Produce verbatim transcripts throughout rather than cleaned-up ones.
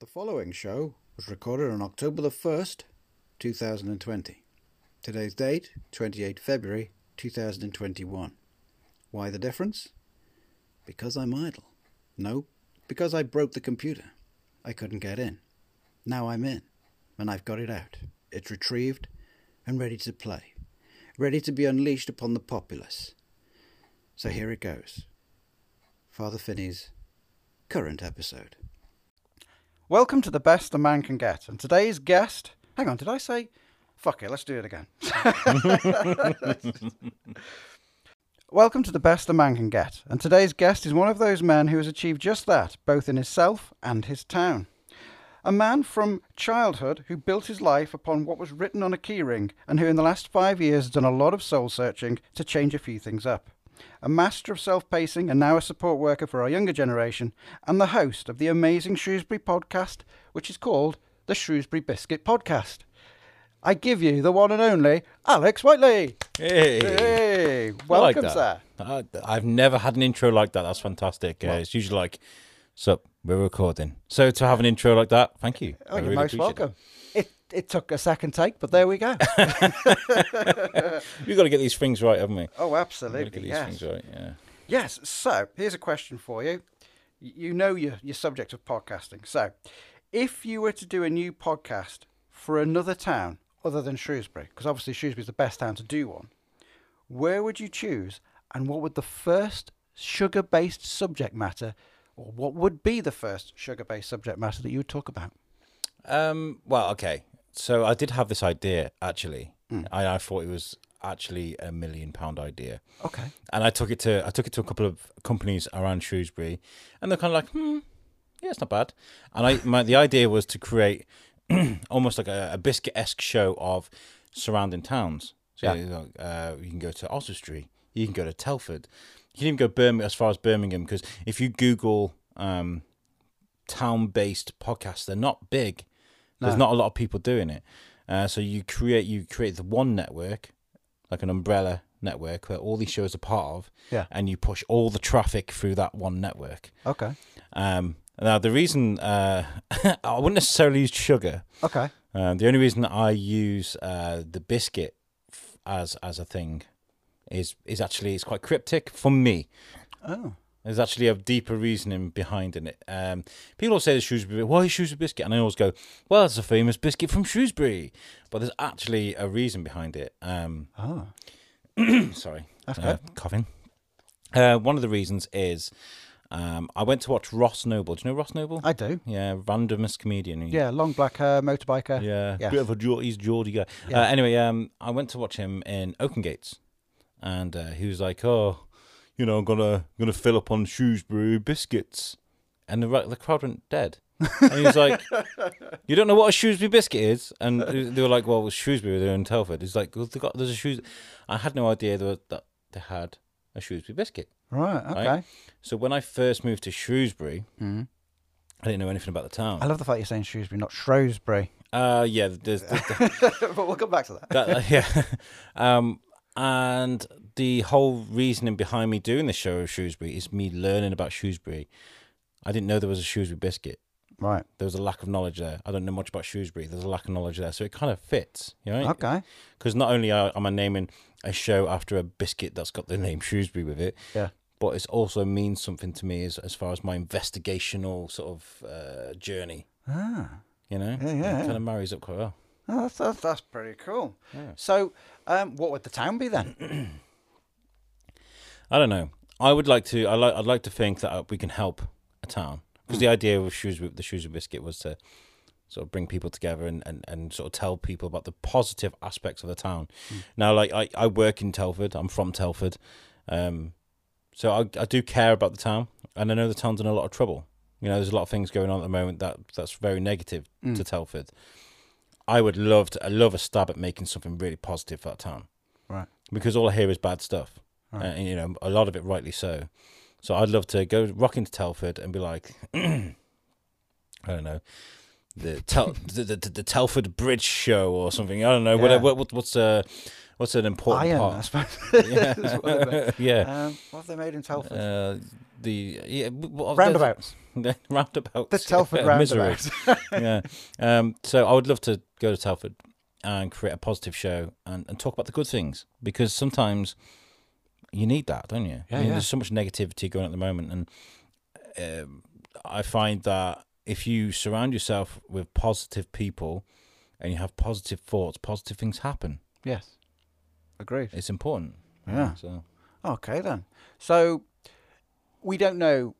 The following show was recorded on October the first, two thousand twenty. Today's date, the twenty-eighth of February, two thousand twenty-one. Why the difference? Because I'm idle. No, because I broke the computer. I couldn't get in. Now I'm in, and I've got it out. It's retrieved and ready to play. Ready to be unleashed upon the populace. So here it goes. Father Finney's current episode. Welcome to the best a man can get. And today's guest... Hang on, did I say... Fuck it, let's do it again. Welcome to the best a man can get. And today's guest is one of those men who has achieved just that, both in himself and his town. A man from childhood who built his life upon what was written on a keyring and who in the last five years has done a lot of soul-searching to change a few things up. A master of self-pacing and now a support worker for our younger generation, and the host of the amazing Shrewsbury podcast, which is called the Shrewsbury Biscuit Podcast. I give you the one and only Alex Whitely. Hey, hey. Welcome, like sir. I, I've never had an intro like that. That's fantastic. Uh, it's usually like, "Sup, we're recording." So to have an intro like that, thank you. Oh, I you're really most welcome. It. It It took a second take, but there we go. We've got to get these things right, haven't we? Oh, absolutely. We've got to get these yes. things right, yeah. Yes, so here's a question for you. You know your, your subject of podcasting. So if you were to do a new podcast for another town other than Shrewsbury, because obviously Shrewsbury's the best town to do one, where would you choose and what would the first sugar-based subject matter, or what would be the first sugar-based subject matter that you would talk about? Um, well, okay. So I did have this idea, actually. Mm. I, I thought it was actually a million pound idea. Okay. And I took it to I took it to a couple of companies around Shrewsbury, and they're kind of like, hmm, yeah, it's not bad. And I my, the idea was to create almost like a, a biscuit-esque show of surrounding towns. So yeah. uh, you can go to Oswestry, you can go to Telford, you can even go Birmingham, as far as Birmingham, because if you Google um, town-based podcasts, they're not big. There's no. not a lot of people doing it. Uh, so you create you create the one network, like an umbrella network, where all these shows are part of, yeah. and you push all the traffic through that one network. Okay. Um, now, the reason... Uh, I wouldn't necessarily use sugar. Okay. Um, the only reason I use uh, the biscuit as as a thing is is actually it's quite cryptic for me. Oh. There's actually a deeper reasoning behind in it. Um, people say the Shrewsbury, why is Shrewsbury biscuit? And I always go, well, it's a famous biscuit from Shrewsbury. But there's actually a reason behind it. Um, oh. sorry. That's uh, good. Coughing. Uh, one of the reasons is um, I went to watch Ross Noble. Do you know Ross Noble? I do. Yeah, randomest comedian. Yeah, long black hair, motorbiker. Yeah, yeah. Bit of a Geordie, he's a Geordie guy. Yeah. Uh, anyway, um, I went to watch him in Oakengates. And uh, he was like, oh... you know, I'm gonna gonna fill up on Shrewsbury biscuits, and the the crowd went dead. And he was like, "You don't know what a Shrewsbury biscuit is?" And they were like, "Well, it was Shrewsbury, they're in Telford." He's like, well, they got, "There's a Shrews." I had no idea that they had a Shrewsbury biscuit. Right. Okay. Right? So when I first moved to Shrewsbury, mm-hmm. I didn't know anything about the town. I love the fact you're saying Shrewsbury, not Shrewsbury. Uh, yeah. There's, there's, there's, but we'll come back to that. that uh, yeah. Um, and. The whole reasoning behind me doing the show of Shrewsbury is me learning about Shrewsbury. I didn't know there was a Shrewsbury biscuit. Right. There was a lack of knowledge there. I don't know much about Shrewsbury. There's a lack of knowledge there. So it kind of fits, you know? Okay. Because not only am I naming a show after a biscuit that's got the name Shrewsbury with it, yeah, but it also means something to me as, as far as my investigational sort of uh, journey. Ah. You know? Yeah, yeah. It kind of marries up quite well. Oh, that's, that's, that's pretty cool. Yeah. So um, what would the town be then? I don't know. I would like to. I like. I'd like to think that we can help a town, because mm. the idea of Shrewsbury, the Shrewsbury Biscuit, was to sort of bring people together and, and, and sort of tell people about the positive aspects of the town. Mm. Now, like I, I, work in Telford. I'm from Telford, um, so I, I do care about the town, and I know the town's in a lot of trouble. You know, there's a lot of things going on at the moment that that's very negative mm. to Telford. I would love to. I love a stab at making something really positive for that town, right? Because all I hear is bad stuff. Right. And, you know, a lot of it rightly so. So I'd love to go rock into Telford and be like, I don't know, the, tel the, the the Telford Bridge show or something. I don't know. Yeah. Whatever. What, what, what's uh, what's an important Iron, part? I suppose. Yeah. yeah. Um, what have they made in Telford? Uh, the yeah, well, roundabouts. The, roundabouts. The Telford roundabouts. Yeah. Um, so I would love to go to Telford and create a positive show and, and talk about the good things, because sometimes you need that, don't you? Yeah, I mean, yeah. There's so much negativity going on at the moment, and um, I find that if you surround yourself with positive people and you have positive thoughts, positive things happen. Yes. Agreed. It's important. Yeah. So. Okay, then. So we don't know,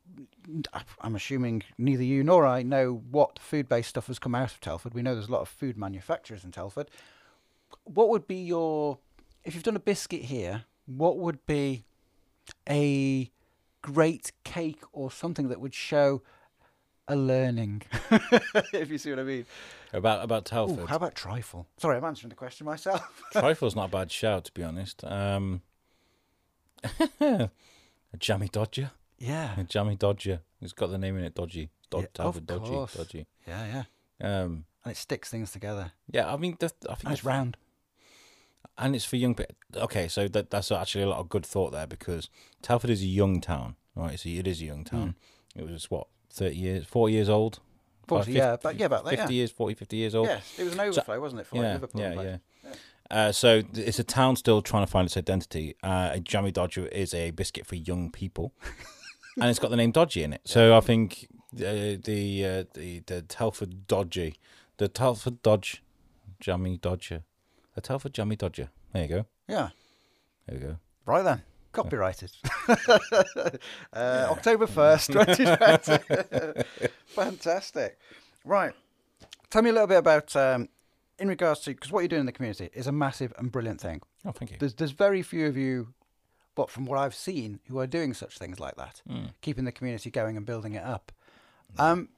I'm assuming neither you nor I know what food-based stuff has come out of Telford. We know there's a lot of food manufacturers in Telford. What would be your, if you've done a biscuit here, what would be a great cake or something that would show a learning, if you see what I mean? About about Telford. Ooh, how about trifle? Sorry, I'm answering the question myself. Trifle's not a bad shout, to be honest. Um, a jammy dodger. Yeah. A jammy dodger. It's got the name in it, dodgy. Dod, yeah, Telford, of course. Dodgy. Dodgy. Yeah, yeah. Um, and it sticks things together. Yeah, I mean... The, I think and it's, it's round. And it's for young people. Okay, so that that's actually a lot of good thought there, because Telford is a young town, right? So it is a young town. Mm. It was, what, thirty years, forty years old? forty, yeah, but yeah, about that, fifty yeah. years, forty, fifty years old. Yes, it was an overflow, so, wasn't it, for like yeah, Liverpool? Yeah, yeah. yeah. Uh, so it's a town still trying to find its identity. Uh, a jammy dodger is a biscuit for young people, and it's got the name Dodgy in it. So I think the the uh, the, the Telford Dodgy, the Telford Dodge, jammy dodger, the Telford jammy dodger. There you go. Yeah. There you go. Right then. Copyrighted. uh, yeah. October first, twenty twenty. Fantastic. Right. Tell me a little bit about, um, in regards to, because what you're doing in the community is a massive and brilliant thing. Oh, thank you. There's, there's very few of you, but from what I've seen, who are doing such things like that, mm. keeping the community going and building it up. Um,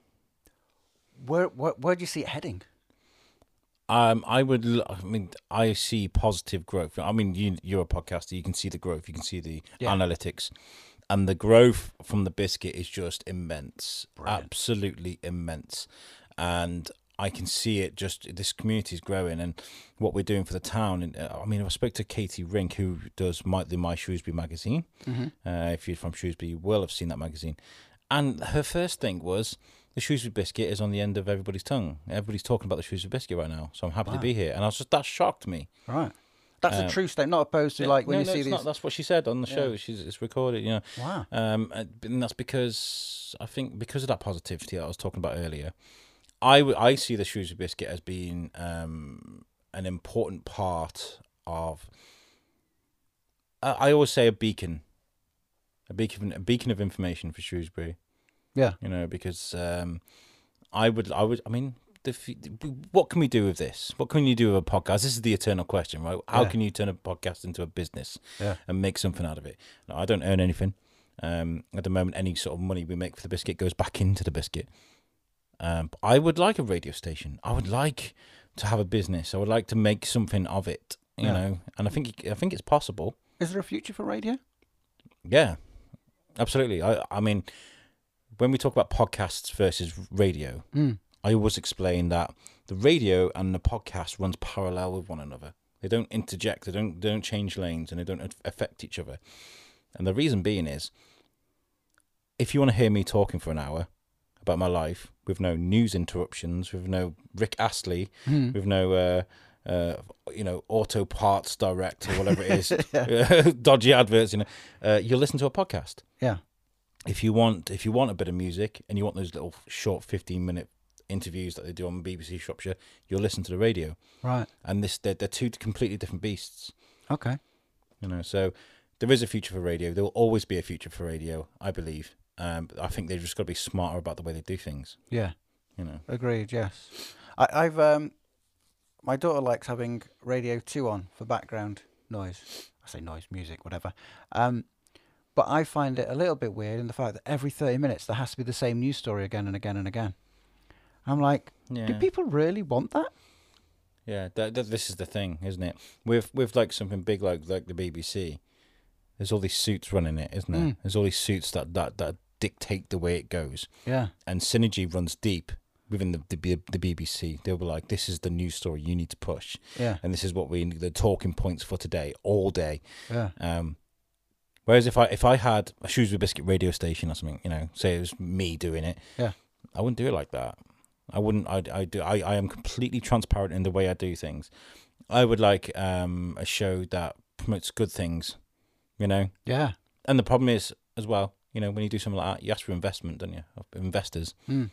where, where, where do you see it heading? Um, I would. I mean, I see positive growth. I mean, you, you're a podcaster. You can see the growth. You can see the yeah. analytics, and the growth from the biscuit is just immense, Brilliant. absolutely immense. And I can see it. Just this community is growing, and what we're doing for the town. And I mean, I spoke to Katie Rink, who does my, the My Shrewsbury magazine. Mm-hmm. uh, if you're from Shrewsbury, you will have seen that magazine. And her first thing was, the Shrewsbury biscuit is on the end of everybody's tongue. Everybody's talking about the Shrewsbury biscuit right now, so I'm happy wow. to be here. And I was just, that shocked me. Right, that's um, a true statement, not opposed to like when no, you no, see it's these. Not. That's what she said on the yeah. show. She's it's recorded, you know. Wow. Um, and that's because I think because of that positivity that I was talking about earlier, I, w I see the Shrewsbury biscuit as being um an important part of. I, I always say a beacon, a beacon, a beacon of information for Shrewsbury. Yeah, you know, because um, I would, I would, I mean, the, what can we do with this? What can you do with a podcast? This is the eternal question, right? How yeah. can you turn a podcast into a business yeah. and make something out of it? Now, I don't earn anything um, at the moment. Any sort of money we make for the biscuit goes back into the biscuit. Um, but I would like a radio station. I would like to have a business. I would like to make something of it, you yeah. know. And I think, I think it's possible. Is there a future for radio? Yeah, absolutely. I, I mean. When we talk about podcasts versus radio, mm. I always explain that the radio and the podcast runs parallel with one another. They don't interject, they don't, they don't change lanes, and they don't affect each other. And the reason being is, if you want to hear me talking for an hour about my life, with no news interruptions, with no Rick Astley, mm. with no... Uh, Uh, you know, Auto Parts Direct or whatever it is, yeah. dodgy adverts, you know, uh, you'll listen to a podcast. Yeah. If you want, if you want a bit of music and you want those little short fifteen-minute interviews that they do on B B C Shropshire, you'll listen to the radio. Right. And this, they're, they're two completely different beasts. Okay. You know, so there is a future for radio. There will always be a future for radio, I believe. Um, I think they've just got to be smarter about the way they do things. Yeah. You know. Agreed. Yes. I, I've um, my daughter likes having Radio Two on for background noise. I say noise, music, whatever. Um. But I find it a little bit weird in the fact that every thirty minutes there has to be the same news story again and again and again. I'm like, yeah. do people really want that? Yeah, that, that, this is the thing, isn't it? With with like something big like like the B B C, there's all these suits running it, isn't there? Mm. There's all these suits that, that that dictate the way it goes. Yeah. And synergy runs deep within the, the the B B C. They'll be like, this is the news story you need to push. Yeah. And this is what we the talking points for today all day. Yeah. Um. Whereas if I if I had a Shrewsbury Biscuit radio station or something, you know, say it was me doing it, yeah, I wouldn't do it like that. I wouldn't. I I do. I, I am completely transparent in the way I do things. I would like um, a show that promotes good things, you know. Yeah. And the problem is as well, you know, when you do something like that, you ask for investment, don't you? Investors, mm.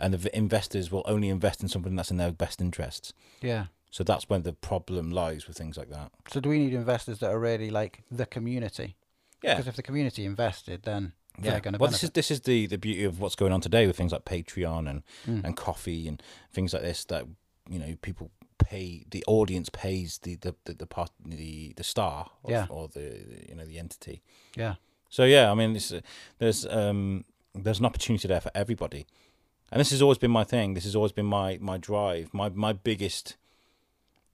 and the investors will only invest in something that's in their best interests. Yeah. So that's when the problem lies with things like that. So do we need investors that are really like the community? Yeah. Because if the community invested, then yeah. they're going to. Well, benefit. this is this is the the beauty of what's going on today with things like Patreon and mm. and coffee and things like this, that you know people pay, the audience pays the the the, the part the the star of, yeah. or the you know the entity. Yeah. So yeah, I mean, this, there's um there's an opportunity there for everybody, and this has always been my thing. This has always been my my drive. My my biggest.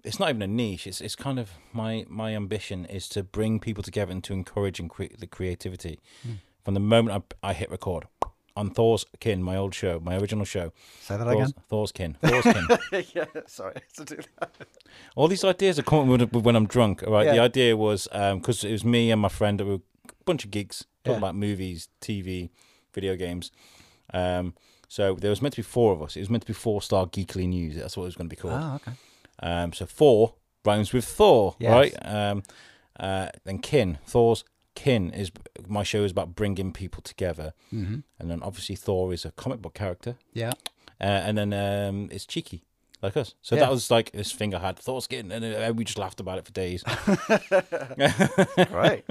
It's not even a niche. It's it's kind of my my ambition is to bring people together and to encourage and cre the creativity. Mm. From the moment I I hit record on Thor's Kin, my old show, my original show. Say that Thor's, again. Thor's Kin. Thor's Kin. Yeah, sorry to do that. All these ideas are coming when I'm drunk. All right. Yeah. The idea was because um, it was me and my friend that we were a bunch of geeks talking yeah. about movies, T V, video games. Um, so there was meant to be four of us. It was meant to be Four Star Geekly News. That's what it was going to be called. Oh, okay. Um, so four rhymes with Thor, yes. right? Um, uh, then kin, Thor's kin is my show is about bringing people together, mm-hmm. and then obviously Thor is a comic book character, yeah. Uh, and then um, it's cheeky like us, so yeah. that was like this thing I had, Thor's kin, and uh, we just laughed about it for days. Right,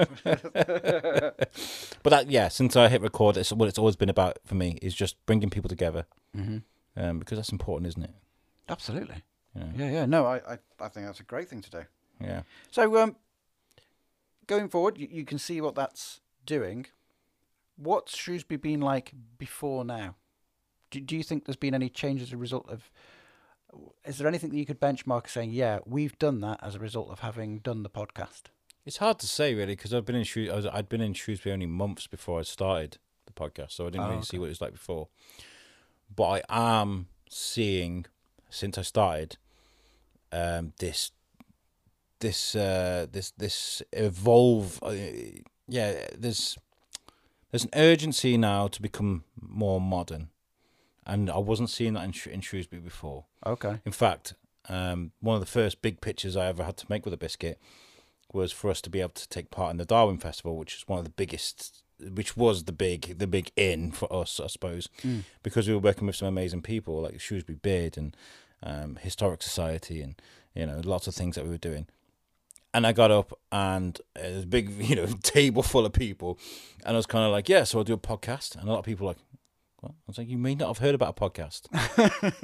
but that yeah, since I hit record, it's what it's always been about for me is just bringing people together, mm-hmm. um, because that's important, isn't it? Absolutely. Yeah. yeah, yeah, no, I, I, I think that's a great thing to do. Yeah. So, um, going forward, you, you can see what that's doing. What's Shrewsbury been like before now? Do, do you think there's been any change as a result of... Is there anything that you could benchmark saying, yeah, we've done that as a result of having done the podcast? It's hard to say, really, because I've been in Shrew- I was, I'd been in Shrewsbury only months before I started the podcast, so I didn't oh, really okay. see what it was like before. But I am seeing, since I started... Um, this, this, uh, this, this evolve. Uh, yeah, there's, there's an urgency now to become more modern, and I wasn't seeing that in, Sh in Shrewsbury before. Okay. In fact, um, one of the first big pictures I ever had to make with a biscuit was for us to be able to take part in the Darwin Festival, which is one of the biggest, which was the big, the big in for us, I suppose, mm. because we were working with some amazing people like Shrewsbury Bid and. Um, historic society and you know lots of things that we were doing, and I got up and uh, there's a big you know table full of people, and I was kind of like yeah so I'll do a podcast, and a lot of people were like what? I was like you may not have heard about a podcast,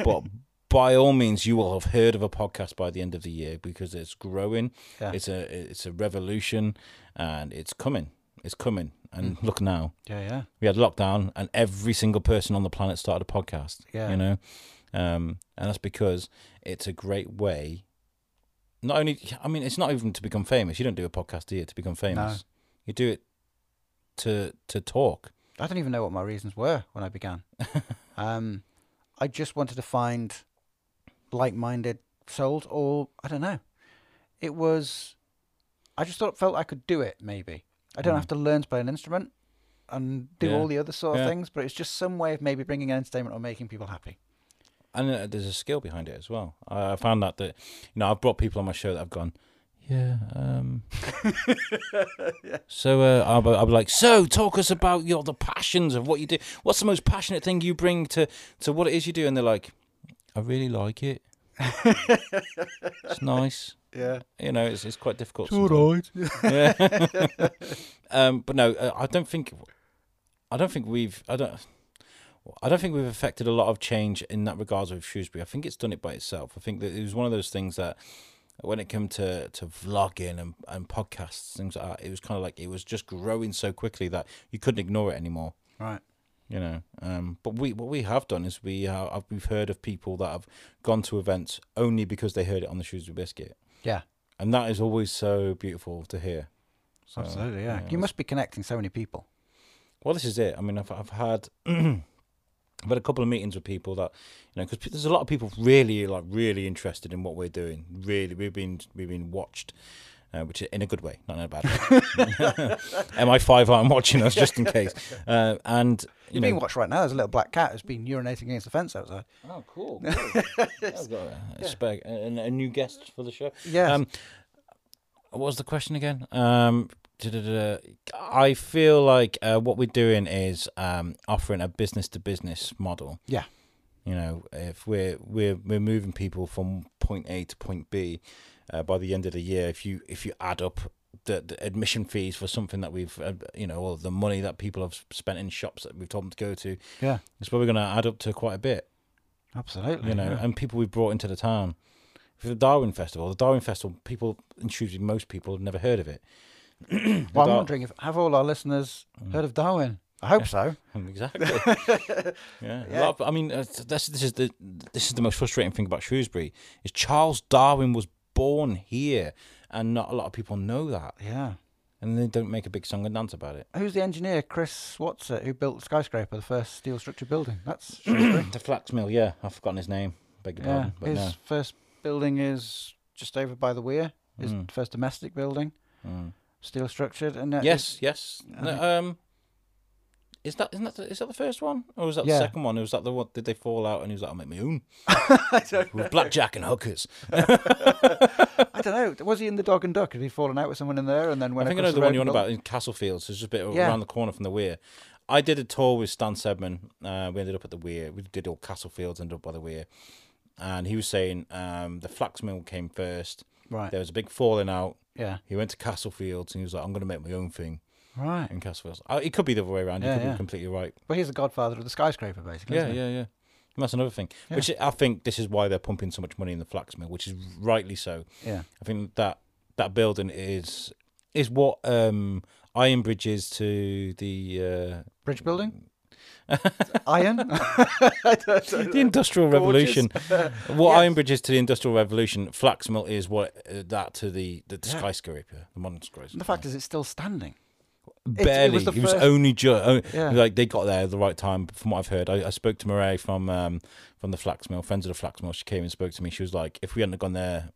but by all means you will have heard of a podcast by the end of the year because it's growing, yeah. it's a it's a revolution, and it's coming, it's coming, and mm. look now, yeah yeah we had lockdown and every single person on the planet started a podcast, yeah you know. Um, and that's because it's a great way, not only, I mean, it's not even to become famous. You don't do a podcast, do you, to become famous? No. You do it to to talk. I don't even know what my reasons were when I began. um, I just wanted to find like-minded souls, or I don't know. It was, I just thought, felt I could do it, maybe. I don't mm. have to learn to play an instrument and do yeah. all the other sort of yeah. things, but it's just some way of maybe bringing entertainment or making people happy. And there's a skill behind it as well. I found that that you know I've brought people on my show that I've gone, yeah. Um, yeah. So uh, I'll be, I'll be like, so talk us about your the passions of what you do. What's the most passionate thing you bring to to what it is you do? And they're like, I really like it. It's nice. Yeah. You know, it's it's quite difficult. It's all right. Yeah. um, but no, I don't think, I don't think we've, I don't. I don't think we've affected a lot of change in that regards with Shrewsbury. I think it's done it by itself. I think that it was one of those things that when it came to, to vlogging and, and podcasts, things like that, it was kind of like it was just growing so quickly that you couldn't ignore it anymore. Right. You know, um, but we what we have done is we have, we've heard of people that have gone to events only because they heard it on the Shrewsbury Biscuit. Yeah. And that is always so beautiful to hear. So, absolutely, yeah. You, know, you must be connecting so many people. Well, this is it. I mean, I've, I've had... I've had a couple of meetings with people that, you know, because there's a lot of people really, like, really interested in what we're doing. Really, we've been we've been watched, uh, which in a good way, not in a bad way. M I five aren't watching us, just in case. Uh, and you You're know, being watched right now. There's a little black cat who's been urinating against the fence outside. Oh, cool. cool. I've got a, a, spare, a, a new guest for the show. Yes. Um, what was the question again? Um, I feel like uh, what we're doing is um, offering a business-to-business model. Yeah. You know, if we're we're we're moving people from point A to point B, uh, by the end of the year, if you if you add up the, the admission fees for something that we've, uh, you know, or the money that people have spent in shops that we've told them to go to, yeah, it's probably going to add up to quite a bit. Absolutely. You know, yeah. And people we've brought into the town for the Darwin Festival. The Darwin Festival, people in Shrewsbury, most people have never heard of it. Well, I'm wondering if have all our listeners mm. heard of Darwin? I hope yeah. so. Exactly. yeah. yeah. Of, I mean, uh, that's, this is the this is the most frustrating thing about Shrewsbury is Charles Darwin was born here, and not a lot of people know that. Yeah. And they don't make a big song and dance about it. Who's the engineer, Chris Watts, who built the skyscraper, the first steel structure building? That's Shrewsbury. The flax mill. Yeah, I've forgotten his name. Beg your yeah. pardon. But his no. first building is just over by the Weir. His mm. first domestic building, mm. steel structured, and that yes, is, yes. I mean, um. Is that isn't that is that the first one or was that yeah. the second one? Or was that the one? Did they fall out and he was like, "I'll make my own." I don't know. With blackjack and hookers. I don't know. Was he in the Dog and Duck? Had he fallen out with someone in there and then went? I think I know the, the one you're on about in Castlefields. So it's just a bit yeah. around the corner from the Weir. I did a tour with Stan Sedman. Uh, we ended up at the Weir. We did all Castlefields, ended up by the Weir, and he was saying um, the flax mill came first. Right. There was a big falling out. Yeah. He went to Castlefields and he was like, "I'm going to make my own thing." Right. In Castlefields. Oh, it could be the other way around. You yeah, could yeah. be completely right. But he's the godfather of the skyscraper, basically. Yeah, isn't yeah, it? yeah. And that's another thing. Yeah. Which I think this is why they're pumping so much money in the flax mill, which is rightly so. Yeah. I think that that building is is what um, Iron Bridge is to the... Uh, Bridge building? Iron? I don't know. The Industrial Gorgeous. Revolution. What yes. Iron Bridge is to the Industrial Revolution, flax mill is what uh, that to the, the, the yeah. skyscraper, the modern skyscraper. And the fact is it's still standing. Barely. It, it was, he was only just yeah. like they got there at the right time. From what I've heard, I, I spoke to Murray from um, from the flax mill, friends of the flax mill. She came and spoke to me. She was like, "If we hadn't gone there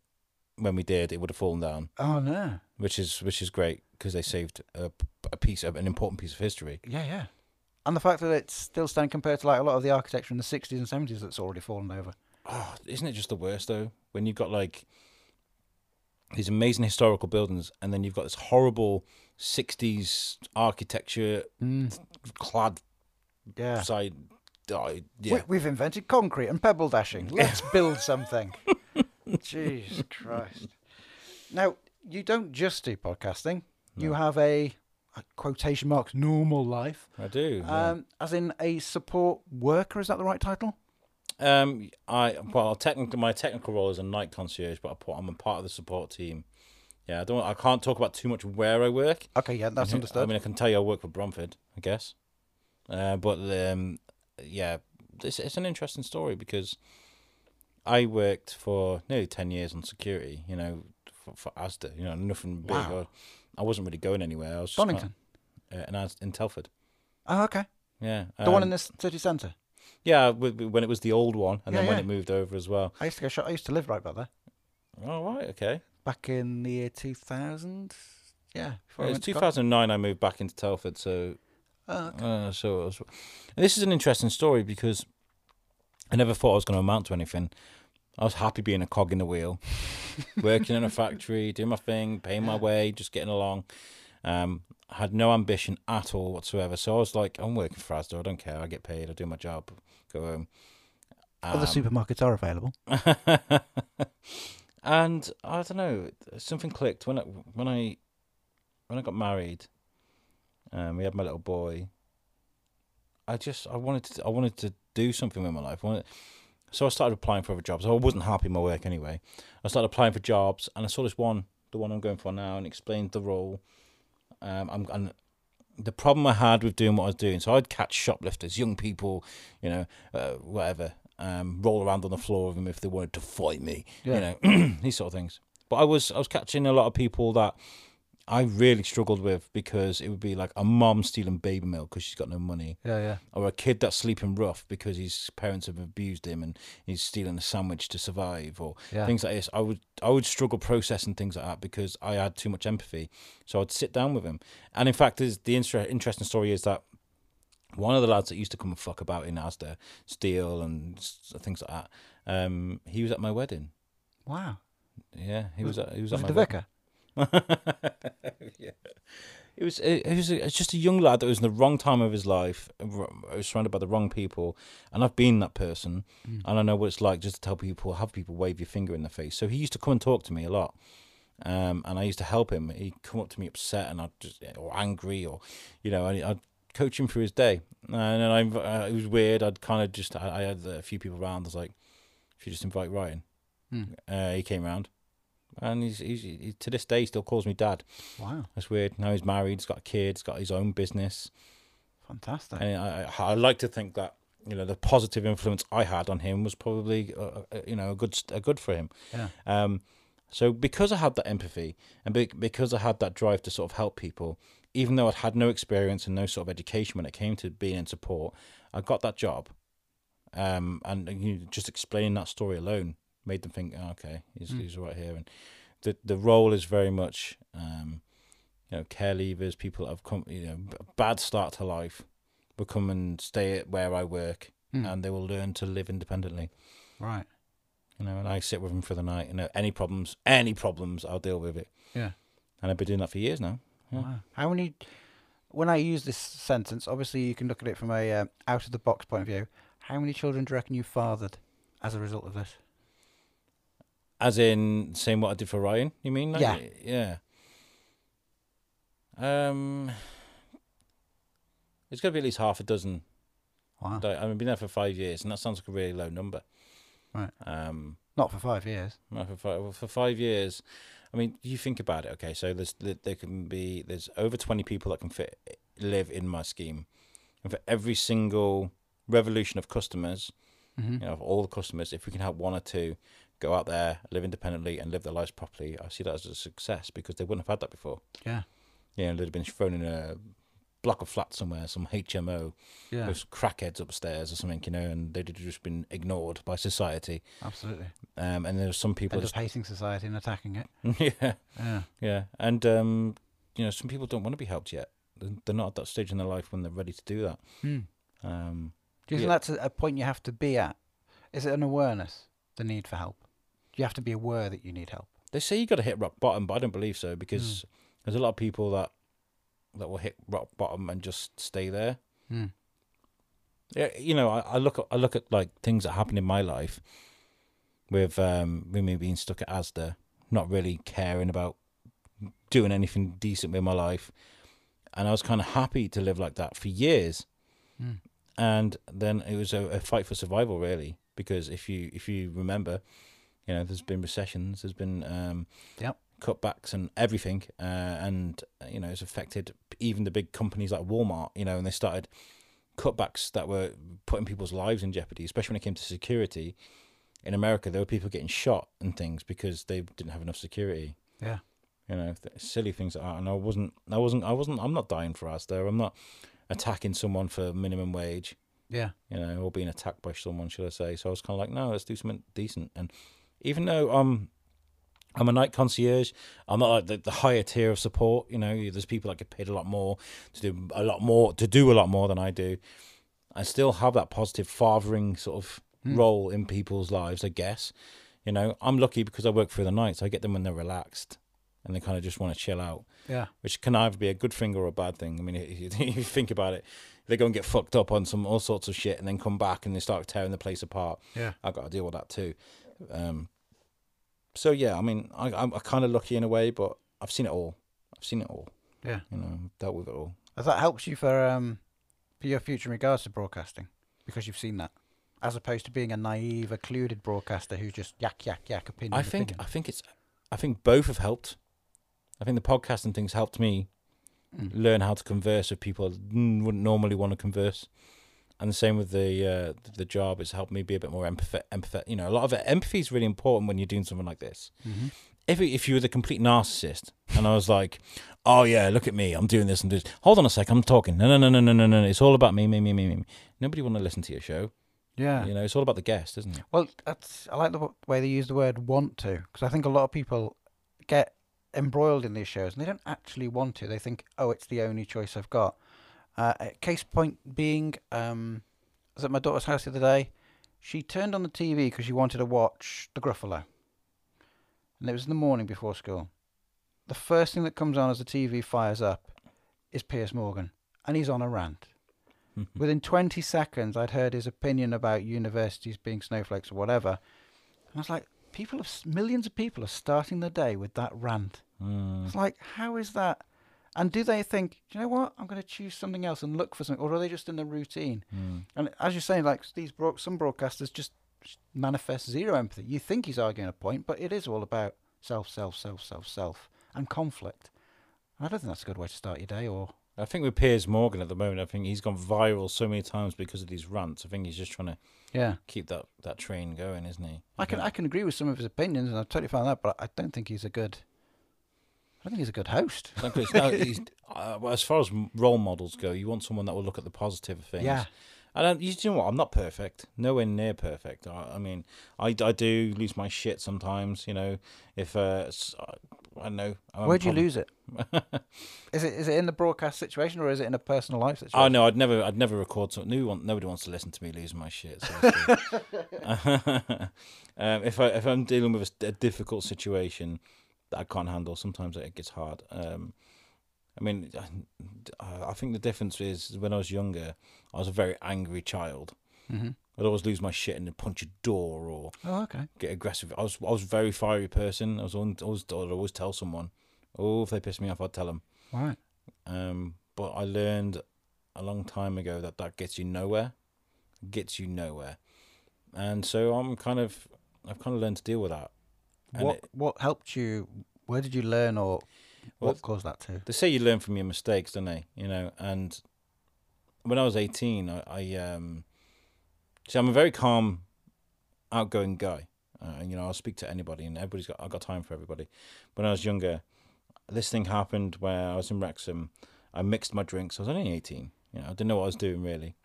when we did, it would have fallen down." Oh no! Which is which is great because they saved a, a piece of an important piece of history. Yeah, yeah. And the fact that it's still standing compared to like a lot of the architecture in the sixties and seventies that's already fallen over. Oh, isn't it just the worst though? When you've got like these amazing historical buildings, and then you've got this horrible sixties architecture mm. clad yeah. side. Uh, yeah. we, we've invented concrete and pebble dashing. Let's build something. Jeez Christ. Now, you don't just do podcasting. No. You have a, a quotation marks normal life. I do. Yeah. Um, as in a support worker, is that the right title? Um, I well, technically, my technical role is a night concierge, but I'm a part of the support team. Yeah, I don't. I can't talk about too much where I work. Okay, yeah, that's understood. I mean, I can tell you I work for Bromford, I guess. Uh, but um, yeah, it's it's an interesting story because I worked for nearly ten years on security. You know, for, for ASDA. You know, nothing big. Wow. I, I wasn't really going anywhere. I was Donington, uh, and I was in Telford. Oh, okay. Yeah, the um, one in the city centre. Yeah, when it was the old one, and yeah, then when yeah. it moved over as well. I used to go shop. I used to live right by there. Oh right, okay. Back in the year two thousand, yeah. yeah it was two thousand nine. I moved back into Telford, so. Oh, okay. uh, so it was, and this is an interesting story because I never thought I was going to amount to anything. I was happy being a cog in the wheel, working in a factory, doing my thing, paying my way, just getting along. Um, I had no ambition at all whatsoever. So I was like, I'm working for ASDA. I don't care. I get paid. I do my job. Go home. Um, Other supermarkets are available. And I don't know, something clicked when I, when I when I got married. Um, we had my little boy. I just I wanted to I wanted to do something with my life. I wanted, so I started applying for other jobs. I wasn't happy in my work anyway. I started applying for jobs, and I saw this one, the one I'm going for now, and explained the role. Um, I'm, and the problem I had with doing what I was doing, so I'd catch shoplifters, young people, you know, uh, whatever, um, roll around on the floor of them if they wanted to fight me, yeah. you know, these sort of things. But I was I was catching a lot of people that I really struggled with, because it would be like a mom stealing baby milk because she's got no money. Yeah, yeah. Or a kid that's sleeping rough because his parents have abused him and he's stealing a sandwich to survive, or yeah. things like this. I would I would struggle processing things like that because I had too much empathy. So I'd sit down with him. And in fact, the interesting story is that one of the lads that used to come and fuck about in ASDA, steal and things like that, um, he was at my wedding. Wow. Yeah, he was, was at, he was, was at my the vicar? yeah. It was it, it was a, it's just a young lad that was in the wrong time of his life. I was surrounded by the wrong people, and I've been that person, mm. and I know what it's like just to tell people, have people wave your finger in their face. So he used to come and talk to me a lot, um, and I used to help him. He'd come up to me upset and I'd just or angry or you know, and I'd coach him through his day. And I uh, it was weird. I'd kind of just I, I had a few people around. I was like, if you just invite Ryan, mm. uh, he came round. And he's, he's he, to this day he still calls me dad. Wow, that's weird. Now he's married, he's got a kid, he's got his own business. Fantastic. And I, I, I like to think that you know the positive influence I had on him was probably uh, you know a good a good for him. Yeah. Um. So because I had that empathy and be, because I had that drive to sort of help people, even though I'd had no experience and no sort of education when it came to being in support, I got that job. Um. And you know, just explaining that story alone made them think, oh, okay, he's, mm. he's right here. And the the role is very much, um, you know, care leavers, people that have come, you know, bad start to life, will come and stay at where I work, mm. and they will learn to live independently. Right. You know, and I sit with them for the night. You know, any problems, any problems, I'll deal with it. Yeah. And I've been doing that for years now. Yeah. Wow. How many, when I use this sentence, obviously you can look at it from a um, out-of-the-box point of view, how many children do you reckon you fathered as a result of this? As in saying what I did for Ryan, you mean? Like, yeah. Yeah. Um, it's got to be at least half a dozen. Wow. Like, I've been there for five years, and that sounds like a really low number. Right. Um, not for five years. Not for five. Well, for five years, I mean, you think about it. Okay, so there's there can be there's over twenty people that can fit live in my scheme, and for every single revolution of customers, mm-hmm. you know, of all the customers, if we can have one or two go out there, live independently, and live their lives properly, I see that as a success because they wouldn't have had that before. Yeah. You know, they'd have been thrown in a block of flats somewhere, some H M O, yeah. those crackheads upstairs or something, you know, and they'd have just been ignored by society. Absolutely. Um, and there's some people... And just hating society and attacking it. yeah. Yeah. Yeah. And, um, you know, some people don't want to be helped yet. They're not at that stage in their life when they're ready to do that. Hmm. Um, do you yeah. think that's a point you have to be at? Is it an awareness, the need for help? You have to be aware that you need help. They say you got to hit rock bottom, but I don't believe so because mm. there's a lot of people that that will hit rock bottom and just stay there. Mm. Yeah, you know, I, I look at, I look at like things that happened in my life with um, with me being stuck at ASDA, not really caring about doing anything decent with my life, and I was kind of happy to live like that for years. Mm. And then it was a, a fight for survival, really, because if you if you remember. You know, there's been recessions, there's been um, yep. cutbacks and everything. Uh, and, you know, it's affected even the big companies like Walmart, you know, and they started cutbacks that were putting people's lives in jeopardy, especially when it came to security. In America, there were people getting shot and things because they didn't have enough security. Yeah. You know, silly things like that. And I wasn't, I wasn't, I wasn't, I'm not dying for ASDA. I'm not attacking someone for minimum wage. Yeah. You know, or being attacked by someone, should I say. So I was kind of like, no, let's do something decent. And, even though um, I'm a night concierge, I'm not like the, the higher tier of support. You know, there's people that get paid a lot more to do a lot more to do a lot more than I do. I still have that positive fathering sort of mm. role in people's lives, I guess. You know, I'm lucky because I work through the night, so I get them when they're relaxed and they kind of just want to chill out. Yeah, which can either be a good thing or a bad thing. I mean, if you think about it, they go and get fucked up on some all sorts of shit and then come back and they start tearing the place apart. Yeah, I've got to deal with that too. Um. So yeah, I mean, I, I'm kind of lucky in a way, but I've seen it all. I've seen it all. Yeah, you know, I've dealt with it all. Has that helps you for um for your future in regards to broadcasting because you've seen that, as opposed to being a naive, occluded broadcaster who's just yak yak yak opinion. I think opinion. I think it's I think both have helped. I think the podcast and things helped me mm. learn how to converse with people I wouldn't normally want to converse. And the same with the uh, the job, it's helped me be a bit more empathetic. Empath you know, a lot of it, empathy is really important when you're doing something like this. Mm-hmm. if if you were the complete narcissist and I was like, oh yeah, look at me, I'm doing this and this. Hold on a sec, I'm talking. No, no, no, no, no, no, no. It's all about me, me, me, me, me. Nobody want to listen to your show. Yeah. You know, it's all about the guest, isn't it? Well, that's, I like the way they use the word want to, because I think a lot of people get embroiled in these shows and they don't actually want to. They think, oh, it's the only choice I've got. Uh, case point being, um, I was at my daughter's house the other day. She turned on the T V because she wanted to watch The Gruffalo. And it was in the morning before school. The first thing that comes on as the T V fires up is Piers Morgan. And he's on a rant. Within twenty seconds, I'd heard his opinion about universities being snowflakes or whatever. And I was like, people of millions of people are starting their day with that rant. Mm. It's like, how is that? And do they think, do you know what? I'm going to choose something else and look for something. Or are they just in the routine? Mm. And as you're saying, like these broad- some broadcasters just manifest zero empathy. You think he's arguing a point, but it is all about self, self, self, self, self, and conflict. And I don't think that's a good way to start your day or... I think with Piers Morgan at the moment, I think he's gone viral so many times because of these rants. I think he's just trying to yeah. keep that, that train going, isn't he? I can I can agree with some of his opinions, and I've totally found that, but I don't think he's a good... I don't think he's a good host. No, he's, uh, well, as far as role models go, you want someone that will look at the positive things. Yeah. And you know what? I'm not perfect. Nowhere near perfect. I, I mean, I, I do lose my shit sometimes, you know, if... Uh, I don't know. Where do you lose it? Is it is it in the broadcast situation or is it in a personal life situation? Oh no, I'd never I'd never record something. Nobody, nobody wants to listen to me losing my shit. So um, if I if I'm dealing with a, a difficult situation that I can't handle, sometimes it gets hard. Um, I mean, I, I think the difference is when I was younger, I was a very angry child. Mm-hmm. I'd always lose my shit and punch a door or oh, okay. get aggressive. I was I was a very fiery person. I was on, always I'd always tell someone. Oh, if they pissed me off, I'd tell them. Right. Um, but I learned a long time ago that that gets you nowhere. Gets you nowhere. And so I'm kind of I've kind of learned to deal with that. And what it, what helped you? Where did you learn, or well, what caused that to? They say you learn from your mistakes, don't they? You know. And when I was eighteen, I. I um, See, I'm a very calm, outgoing guy. Uh, you know, I'll speak to anybody, and everybody's got. I've got time for everybody. When I was younger, this thing happened where I was in Wrexham. I mixed my drinks. I was only eighteen. You know, I didn't know what I was doing really,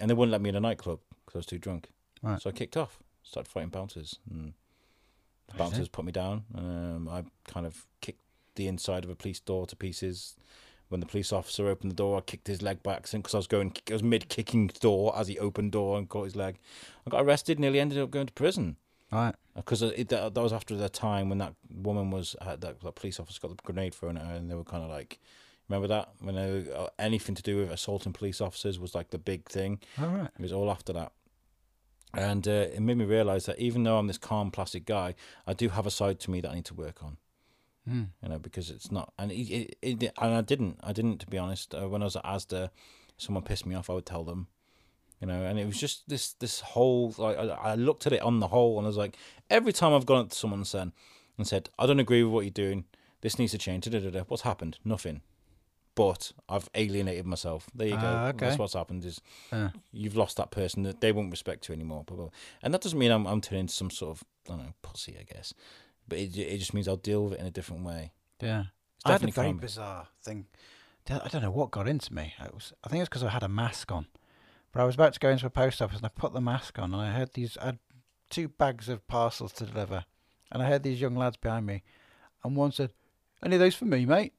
and they wouldn't let me in a nightclub because I was too drunk. Right. So I kicked off, started fighting bouncers, and the bouncers put me down. Um, I kind of kicked the inside of a police door to pieces. When the police officer opened the door, I kicked his leg back because I was going, I was mid-kicking the door as he opened the door and caught his leg. I got arrested, nearly ended up going to prison. Right. Because that, that was after the time when that woman was, that, that police officer got the grenade thrown at her and they were kind of like, remember that? When they, anything to do with assaulting police officers was like the big thing. All right. It was all after that. And uh, it made me realise that even though I'm this calm, plastic guy, I do have a side to me that I need to work on. Mm. You know, because it's not, and it, it, it, and I didn't, I didn't to be honest. Uh, when I was at ASDA, someone pissed me off. I would tell them, you know, and it was just this, this whole. Like I, I looked at it on the whole, and I was like, every time I've gone up to someone and said, and said, I don't agree with what you're doing. This needs to change. Da, da, da, what's happened? Nothing. But I've alienated myself. There you uh, go. Okay. That's what's happened is uh. you've lost that person that they won't respect you anymore. Blah, blah. And that doesn't mean I'm, I'm turning into some sort of, I don't know, pussy, I guess. But it it just means I'll deal with it in a different way. Yeah, it's I had a very calm. bizarre thing. I don't know what got into me. It was, I think it's because I had a mask on. But I was about to go into a post office and I put the mask on and I heard these. I had two bags of parcels to deliver, and I heard these young lads behind me, and one said, "Any of those for me, mate?"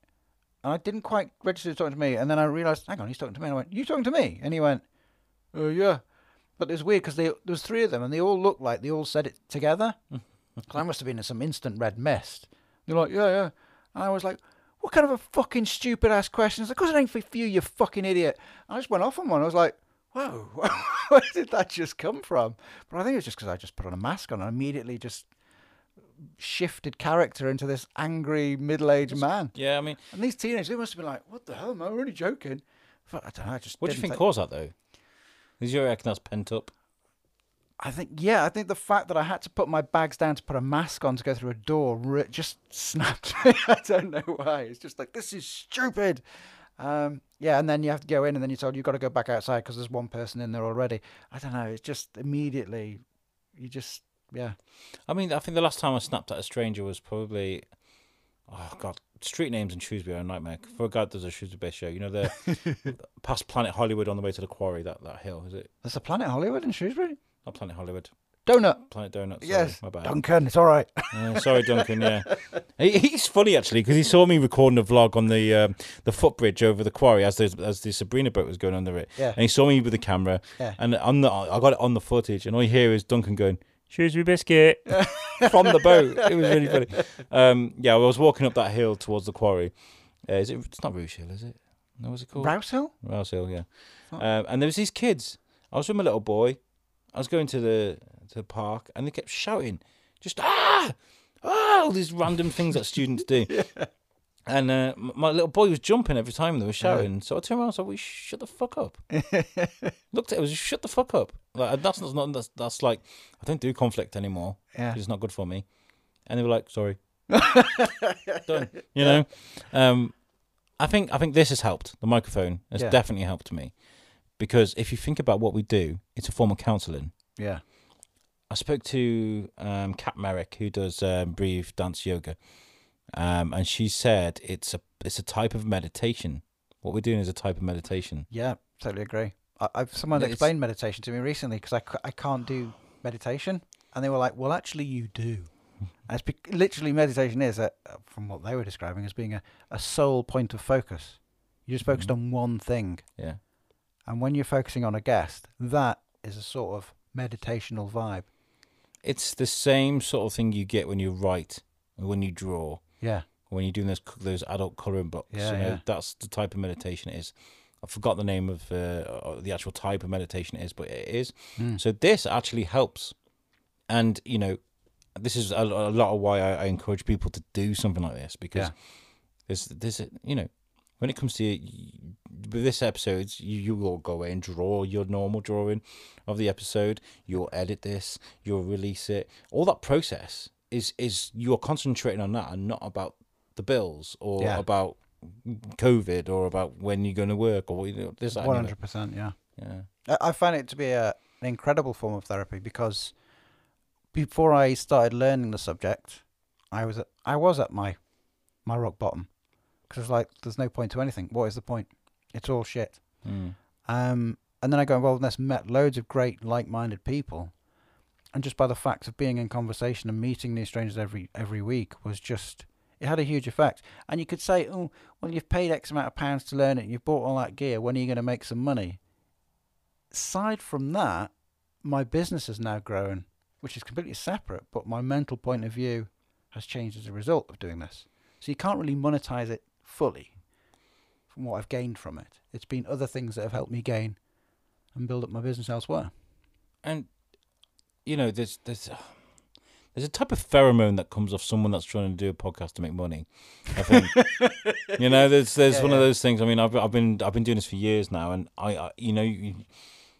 And I didn't quite register he was talking to me, and then I realised, hang on, he's talking to me. And I went, "You talking to me?" And he went, "Oh yeah." But it was weird because there was three of them and they all looked like they all said it together. I must have been in some instant red mist. They're like, yeah, yeah. And I was like, what kind of a fucking stupid ass question? It's like, 'cause it ain't for you, you fucking idiot. And I just went off on one. I was like, whoa, where did that just come from? But I think it was just because I just put on a mask on and immediately just shifted character into this angry middle-aged man. Yeah, I mean, and these teenagers, they must have been like, what the hell? Am I really joking? But I don't know. I just. What do you think, think caused that though? Is your acne that's pent up? I think, yeah, I think the fact that I had to put my bags down to put a mask on to go through a door just snapped me. I don't know why. It's just like, this is stupid. Um, yeah, and then you have to go in and then you're told you've got to go back outside because there's one person in there already. I don't know. It's just immediately, you just yeah. I mean, I think the last time I snapped at a stranger was probably, oh God, street names in Shrewsbury are a nightmare. For a guy that does a Shrewsbury-based show, you know, the past Planet Hollywood on the way to the quarry, that, that hill, is it? There's a Planet Hollywood in Shrewsbury? Not Planet Hollywood. Donut. Planet Donut. Sorry, yes. My bad. Duncan, it's all right. Yeah, sorry, Duncan, yeah. he, he's funny, actually, because he saw me recording a vlog on the um, the footbridge over the quarry as the, as the Sabrina boat was going under it. Yeah. And he saw me with the camera. Yeah. And on the, I got it on the footage, and all you hear is Duncan going, Shrewsbury Biscuit, from the boat. It was really funny. Um, yeah, I was walking up that hill towards the quarry. Uh, is it? It's not Rouse Hill, is it? No, what's it called? Rouse Hill? Rouse Hill, yeah. Oh. Um, and there was these kids. I was with my little boy. I was going to the... the park, and they kept shouting, just ah, ah, all these random things that students do. Yeah. And uh, my little boy was jumping every time they were shouting. Yeah. So I turned around and said, "We well, shut the fuck up." Looked at it, was shut the fuck up. Like that's not that's, that's like I don't do conflict anymore. Yeah, it's not good for me. And they were like, "Sorry, done." You know, um, I think I think this has helped. The microphone has yeah. definitely helped me, because if you think about what we do, it's a form of counselling. Yeah. I spoke to um, Kat Merrick, who does um, Breathe Dance Yoga, um, and she said it's a it's a type of meditation. What we're doing is a type of meditation. Yeah, totally agree. I, I've someone yeah, explained meditation to me recently, because I, I can't do meditation, and they were like, "Well, actually, you do." And it's literally meditation is, a, from what they were describing, as being a, a sole point of focus. You're just focused mm-hmm. on one thing. Yeah, and when you're focusing on a guest, that is a sort of meditational vibe. It's the same sort of thing you get when you write, or when you draw, yeah, when you're doing those those adult colouring books. Yeah, you know, yeah. That's the type of meditation it is. I forgot the name of uh, the actual type of meditation it is, but it is. Mm. So this actually helps, and you know, this is a, a lot of why I, I encourage people to do something like this, because yeah. there's there's you know, when it comes to you, this episode, you, you will go away and draw your normal drawing of the episode. You'll edit this. You'll release it. All that process is is you're concentrating on that and not about the bills or yeah. about COVID or about when you're going to work or you know, this. One hundred percent. Yeah. Yeah. I, I find it to be a, an incredible form of therapy, because before I started learning the subject, I was at, I was at my my rock bottom, because like there's no point to anything. What is the point? It's all shit. Mm. Um, and then I got involved in this, met loads of great like-minded people. And just by the fact of being in conversation and meeting new strangers every every week was just, it had a huge effect. And you could say, oh, well, you've paid X amount of pounds to learn it. You've bought all that gear. When are you going to make some money? Aside from that, my business has now grown, which is completely separate. But my mental point of view has changed as a result of doing this. So you can't really monetize it fully. From what I've gained from it, it's been other things that have helped me gain and build up my business elsewhere. And you know, there's there's uh, there's a type of pheromone that comes off someone that's trying to do a podcast to make money. I think you know, there's there's yeah, one yeah. of those things. I mean, I've I've been I've been doing this for years now, and I, I you know you,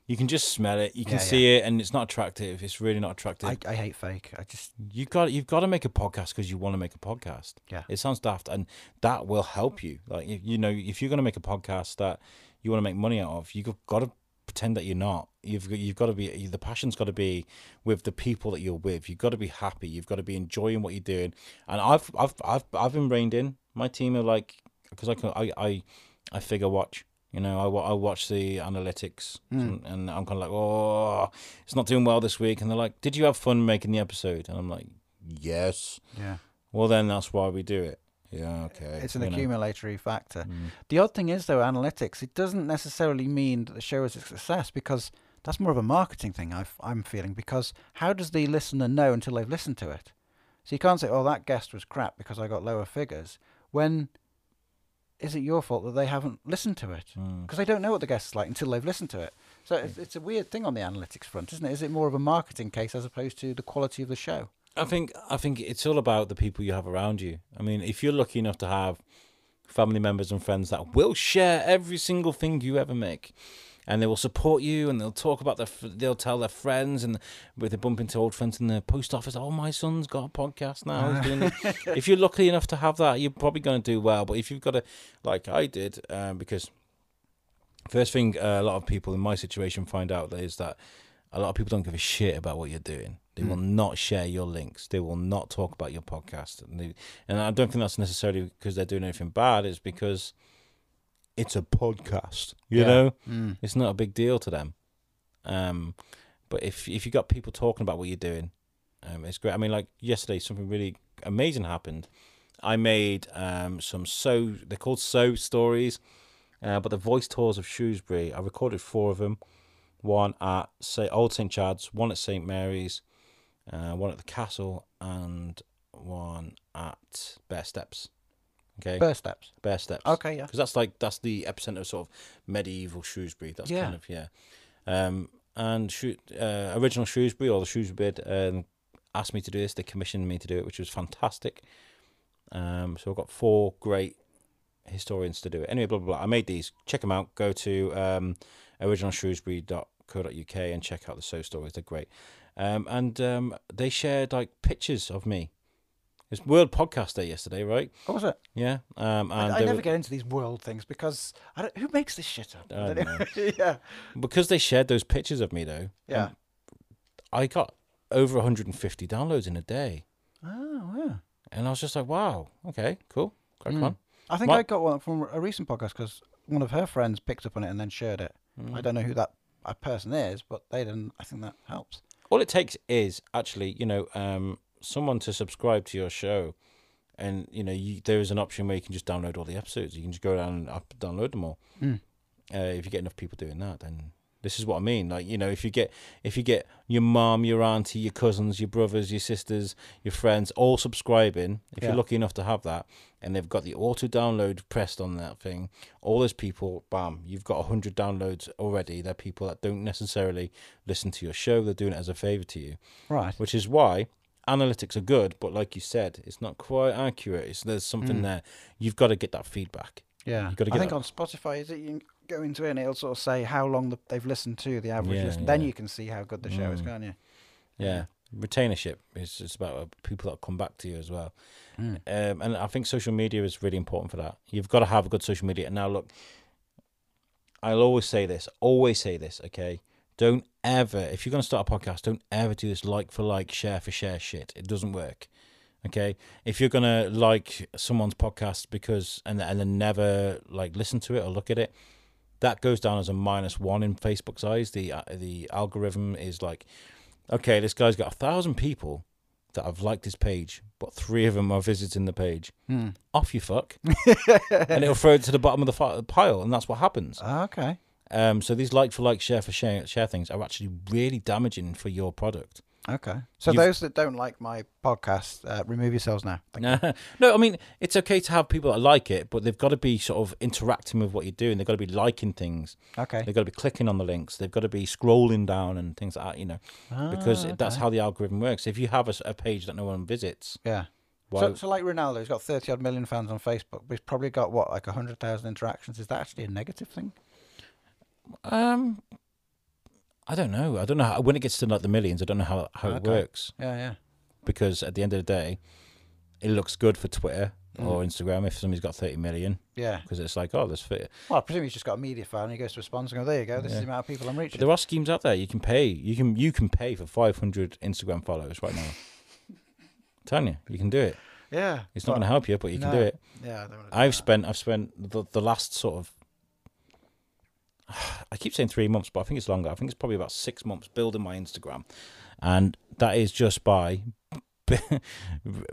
you can just smell it, you can yeah, see yeah. it, and it's not attractive. It's really not attractive. I, I hate fake. I just you got you've got to make a podcast because you want to make a podcast. Yeah, it sounds daft, and that will help you. Like if, you know, if you're going to make a podcast that you want to make money out of, you've got to pretend that you're not. You've you've got to be the passion's got to be with the people that you're with. You've got to be happy. You've got to be enjoying what you're doing. And I've I've I've I've been reined in. My team are like, because I can I I I figure watch. You know, I, I watch the analytics mm. and, and I'm kind of like, oh, it's not doing well this week. And they're like, did you have fun making the episode? And I'm like, yes. Yeah. Well, then that's why we do it. Yeah, okay. It's an you accumulatory know. factor. Mm. The odd thing is, though, analytics, it doesn't necessarily mean that the show is a success, because that's more of a marketing thing I've, I'm feeling, because how does the listener know until they've listened to it? So you can't say, oh, that guest was crap because I got lower figures, when... is it your fault that they haven't listened to it? Because mm. they don't know what the guest's like until they've listened to it. So it's, it's a weird thing on the analytics front, isn't it? Is it more of a marketing case as opposed to the quality of the show? I think I think it's all about the people you have around you. I mean, if you're lucky enough to have family members and friends that will share every single thing you ever make, and they will support you, and they'll talk about their, they'll tell their friends, and with they bump into old friends in the post office. Oh, my son's got a podcast now. If you're lucky enough to have that, you're probably going to do well. But if you've got a, like I did, um, because first thing uh, a lot of people in my situation find out is that A lot of people don't give a shit about what you're doing. They mm. will not share your links. They will not talk about your podcast. And, they, and I don't think that's necessarily because they're doing anything bad. It's because it's a podcast, you yeah. know? Mm. It's not a big deal to them. Um, but if if you got people talking about what you're doing, um, it's great. I mean, like yesterday, something really amazing happened. I made um, some so they're called so stories, uh, but the voice tours of Shrewsbury. I recorded four of them. One at say Old Saint Chad's, one at Saint Mary's, uh, one at the Castle, and one at Bear Steps. Okay. Bear Steps. Bear Steps. Okay, yeah. Because that's like that's the epicenter of sort of medieval Shrewsbury. That's yeah. kind of yeah. Um, and uh, original Shrewsbury or the Shrewsbury Bid um, asked me to do this. They commissioned me to do it, which was fantastic. Um, so I've got four great historians to do it. Anyway, blah, blah, blah. I made these. Check them out. Go to um, original shrewsbury dot co dot U K and check out the show stories. They're great. Um, and um, they shared like pictures of me. It was World Podcast Day yesterday, right? Oh, was it? Yeah. Um, and I, I never were... get into these world things because I don't, who makes this shit up? I don't know. Yeah. Because they shared those pictures of me, though. Yeah. Um, I got over one hundred fifty downloads in a day. Oh, yeah. And I was just like, wow, okay, cool. Crack mm. on. I think My... I got one from a recent podcast because one of her friends picked up on it and then shared it. Mm. I don't know who that person is, but they didn't. I think that helps. All it takes is actually, you know, um, someone to subscribe to your show. And, you know, you, there is an option where you can just download all the episodes. You can just go down and up, download them all. Mm. Uh, if you get enough people doing that, then... This is what I mean. Like, you know, if you get if you get your mom, your auntie, your cousins, your brothers, your sisters, your friends all subscribing, if yeah. you're lucky enough to have that, and they've got the auto download pressed on that thing, all those people, bam, you've got one hundred downloads already. They're people that don't necessarily listen to your show. They're doing it as a favor to you. Right. Which is why analytics are good, but like you said, it's not quite accurate. It's, there's something mm. there. You've got to get that feedback. Yeah. You've got to get I think that. On Spotify, is it... You go into it and it'll sort of say how long the, they've listened to the average yeah, listen. Yeah. Then you can see how good the show mm. is, can't you? Yeah. Retainership is just about people that come back to you as well. Mm. Um, and I think social media is really important for that. You've got to have a good social media. And now look, I'll always say this, always say this, okay? Don't ever, if you're going to start a podcast, don't ever do this like for like, share for share shit. It doesn't work. Okay, if you're going to like someone's podcast because and, and then never like listen to it or look at it, that goes down as a minus one in Facebook's eyes. The uh, the algorithm is like, okay, this guy's got a thousand people that have liked his page, but three of them are visiting the page. Hmm. Off you fuck. And it'll throw it to the bottom of the, fi the pile, and that's what happens. Uh, okay. Um. So these like for like, share for share, share things are actually really damaging for your product. Okay. So You've... those that don't like my podcast, uh, remove yourselves now. You. No, I mean, it's okay to have people that like it, but they've got to be sort of interacting with what you're doing. They've got to be liking things. Okay. They've got to be clicking on the links. They've got to be scrolling down and things like that, you know, ah, because okay. that's how the algorithm works. If you have a, a page that no one visits. Yeah. Why... So, so like Ronaldo, he's got thirty odd million fans on Facebook, but he's probably got, what, like a hundred thousand interactions. Is that actually a negative thing? Um... I don't know. I don't know how, when it gets to like the millions. I don't know how how okay. it works. Yeah, yeah. Because at the end of the day, it looks good for Twitter mm. or Instagram if somebody's got thirty million. Yeah. Because it's like, oh, there's fit. Well, I presume he's just got a media file and he goes to a sponsor and go, there you go. This yeah. is the amount of people I'm reaching. But there are schemes out there. You can pay. You can you can pay for five hundred Instagram followers right now. I'm telling you, you can do it. Yeah. It's not going to help you, but you no. can do it. Yeah. I don't I've do spent. I've spent the the last sort of. I keep saying three months, but I think it's longer. I think it's probably about six months building my Instagram. And that is just by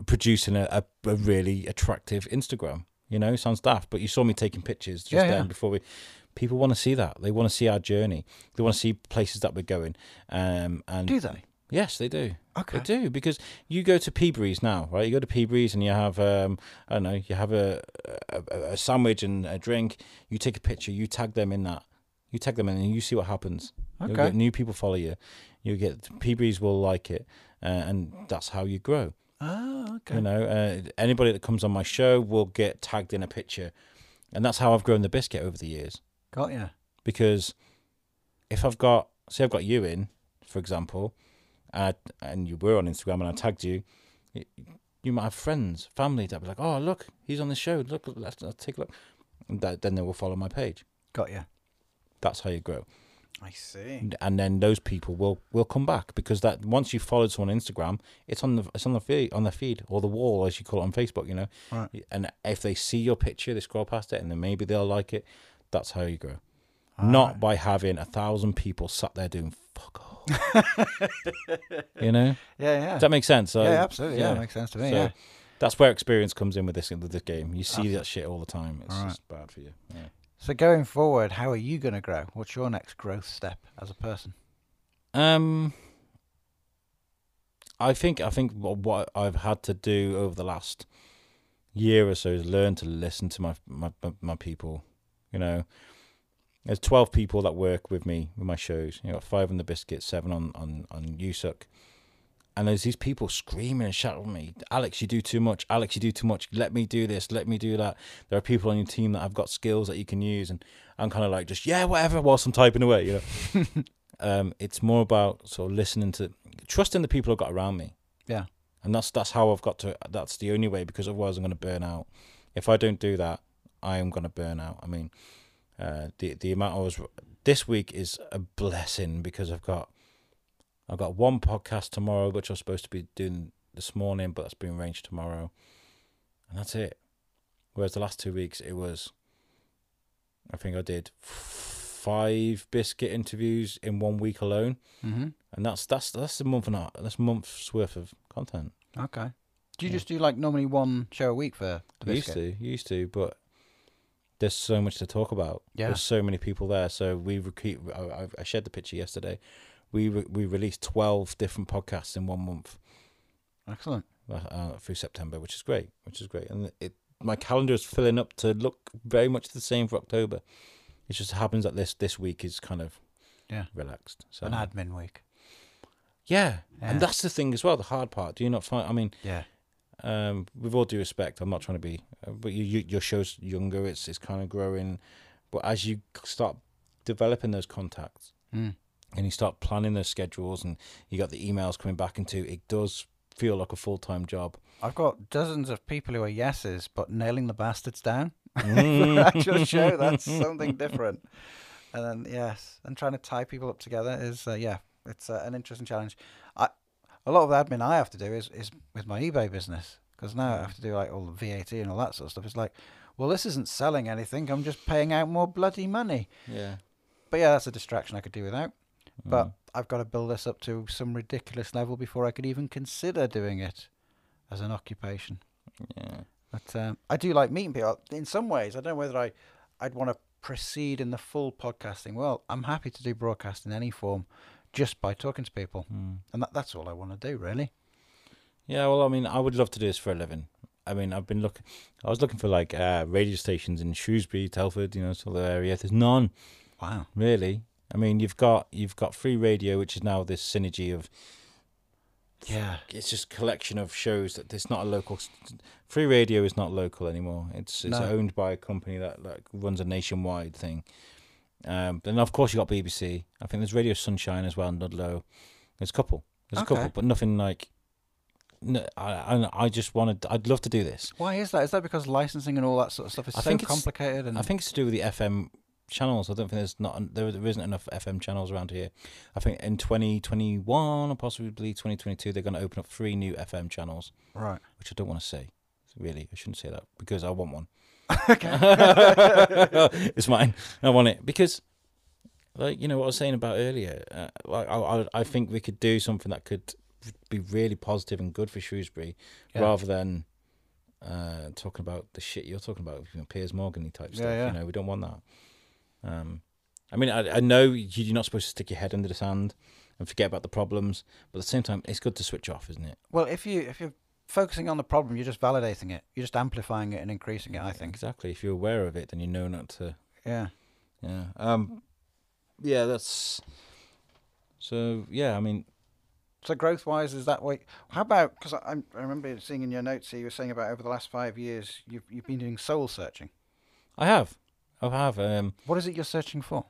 producing a, a, a really attractive Instagram. You know, sounds daft, but you saw me taking pictures just yeah, then yeah. before we... People want to see that. They want to see our journey. They want to see places that we're going. Um, and do they? Yes, they do. Okay. They do, because you go to Peabreeze now, right? You go to Peabreeze and you have, um, I don't know, you have a, a, a sandwich and a drink. You take a picture. You tag them in that. You tag them in and you see what happens. Okay. You'll get new people follow you. You'll get, Peabreeze will like it. Uh, and that's how you grow. Oh, okay. You know, uh, anybody that comes on my show will get tagged in a picture. And that's how I've grown the biscuit over the years. Got ya. Because if I've got, say I've got you in, for example... Uh, and you were on Instagram and I tagged you, you might have friends, family that would be like, oh, look, he's on the show. Look, let's, let's take a look. And that, then they will follow my page. Got you. That's how you grow. I see. And then those people will, will come back, because that once you've followed someone on Instagram, it's on the it's on the feed on the feed or the wall, as you call it on Facebook, you know. Right. And if they see your picture, they scroll past it, and then maybe they'll like it. That's how you grow. All Not right. by having a thousand people sat there doing fuck off. You know? Yeah, yeah. Does that make sense? So, yeah, absolutely. Yeah, yeah, it makes sense to me. So, yeah. That's where experience comes in with this with this game. You see that shit all the time. It's all just right. bad for you. Yeah. So going forward, how are you going to grow? What's your next growth step as a person? Um, I think I think what I've had to do over the last year or so is learn to listen to my my my people. You know, there's twelve people that work with me with my shows. You know, five on the biscuit, seven on on on U S U K. And there's these people screaming and shouting at me, Alex, you do too much. Alex, you do too much. Let me do this. Let me do that. There are people on your team that have got skills that you can use. And I'm kind of like, just, yeah, whatever, whilst I'm typing away, you know. um, it's more about sort of listening to, trusting the people I've got around me. Yeah. And that's that's how I've got to, that's the only way, because otherwise I'm going to burn out. If I don't do that, I am going to burn out. I mean, uh, the, the amount I was, this week is a blessing, because I've got, I've got one podcast tomorrow, which I'm supposed to be doing this morning, but that's been arranged tomorrow. And that's it. Whereas the last two weeks, it was, I think I did five biscuit interviews in one week alone. Mm-hmm. And that's that's that's a month and a half, that's a month's worth of content. Okay. Do you yeah. just do like normally one show a week for the biscuit? Used to, used to, but there's so much to talk about. Yeah. There's so many people there. So we repeat, I, I shared the picture yesterday. We re we released twelve different podcasts in one month. Excellent. Uh, through September, which is great, which is great. And it, my calendar is filling up to look very much the same for October. It just happens that this this week is kind of yeah relaxed. So an admin week. Yeah. yeah. And that's the thing as well, the hard part. Do you not find, I mean, yeah. Um, with all due respect, I'm not trying to be, but you, you, your show's younger, it's, it's kind of growing. But as you start developing those contacts, mm. and you start planning those schedules, and you got the emails coming back into it, does feel like a full-time job. I've got dozens of people who are yeses, but nailing the bastards down mm. for actual show, that's something different. And then, yes, and trying to tie people up together is, uh, yeah, it's uh, an interesting challenge. I, a lot of the admin I have to do is, is with my eBay business, because now I have to do like all the V A T and all that sort of stuff. It's like, well, this isn't selling anything. I'm just paying out more bloody money. Yeah. But yeah, that's a distraction I could do without. But mm. I've got to build this up to some ridiculous level before I could even consider doing it as an occupation. Yeah. But um, I do like meeting people. In some ways, I don't know whether I, I'd want to proceed in the full podcasting. Well, I'm happy to do broadcast in any form just by talking to people. Mm. And that, that's all I want to do, really. Yeah, well, I mean, I would love to do this for a living. I mean, I've been looking, I was looking for like uh, radio stations in Shrewsbury, Telford, you know, sort of area. There's none. Wow. Really? I mean, you've got you've got free radio, which is now this synergy of yeah, it's just a collection of shows that it's not a local. Free radio is not local anymore. It's it's no. owned by a company that like runs a nationwide thing. Um, and of course you got B B C. I think there's Radio Sunshine as well, and Ludlow. There's a couple. There's okay. a couple, but nothing like. No, I I just wanted. I'd love to do this. Why is that? Is that because licensing and all that sort of stuff is I so think complicated? And I think it's to do with the F M. Channels. I don't think there's not there isn't enough F M channels around here. I think in twenty twenty-one or possibly twenty twenty-two they're going to open up three new F M channels. Right. Which I don't want to say. Really, I shouldn't say that because I want one. Okay. It's mine. I want it because, like you know what I was saying about earlier. Uh, like I, I I think we could do something that could be really positive and good for Shrewsbury, yeah. rather than uh, talking about the shit you're talking about, you know, Piers Morgan-y type yeah, stuff. Yeah. You know, we don't want that. Um, I mean, I, I know you're not supposed to stick your head under the sand and forget about the problems, but at the same time, it's good to switch off, isn't it? Well, if you if you're focusing on the problem, you're just validating it, you're just amplifying it and increasing it. I think exactly. If you're aware of it, then you know not to. Yeah, yeah, um, yeah. That's so. Yeah, I mean, so growth-wise, is that way? How about because I I remember seeing in your notes here you were saying about over the last five years you've you've been doing soul searching. I have. I have. Um, what is it you're searching for?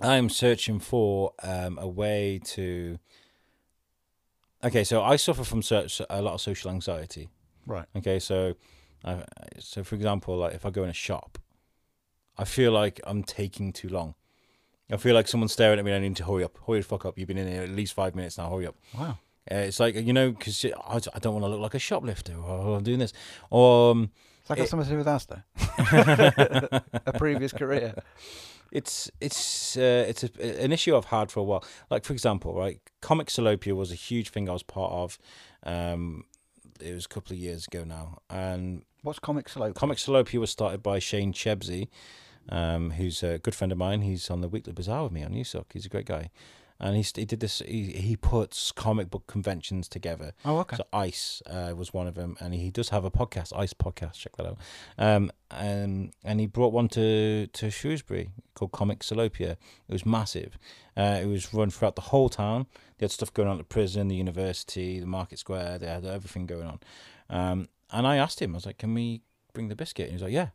I'm searching for um, a way to... Okay, so I suffer from search, a lot of social anxiety. Right. Okay, so, I, so for example, like if I go in a shop, I feel like I'm taking too long. I feel like someone's staring at me and I need to hurry up. Hurry the fuck up. You've been in here at least five minutes now. Hurry up. Wow. Uh, it's like, you know, because I don't want to look like a shoplifter while I'm doing this. Um, it's like it, something to do with ASDA. A previous career. It's it's uh, it's a, an issue I've had for a while. Like, for example, right, Comic Salopia was a huge thing I was part of. Um, it was a couple of years ago now. And what's Comic Salopia? Comic Salopia was started by Shane Chebsey, um, who's a good friend of mine. He's on the Weekly Bazaar with me on U S U K. He's a great guy. And he he did this. He he puts comic book conventions together. Oh, okay. So Ice uh, was one of them, and he does have a podcast, Ice Podcast. Check that out. Um, and and he brought one to to Shrewsbury called Comic Salopia. It was massive. Uh, it was run throughout the whole town. They had stuff going on at the prison, the university, the market square. They had everything going on. Um, and I asked him. I was like, "Can we bring the biscuit?" And he was like, "Yeah,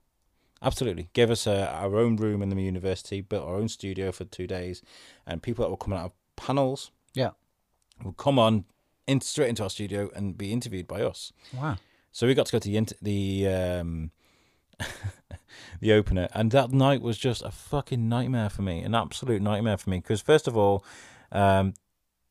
absolutely." Gave us a, our own room in the university, built our own studio for two days, and people that were coming out of panels, yeah, would come on in, straight into our studio and be interviewed by us. Wow! So we got to go to the inter the um, the opener, and that night was just a fucking nightmare for me, an absolute nightmare for me. Because first of all, um,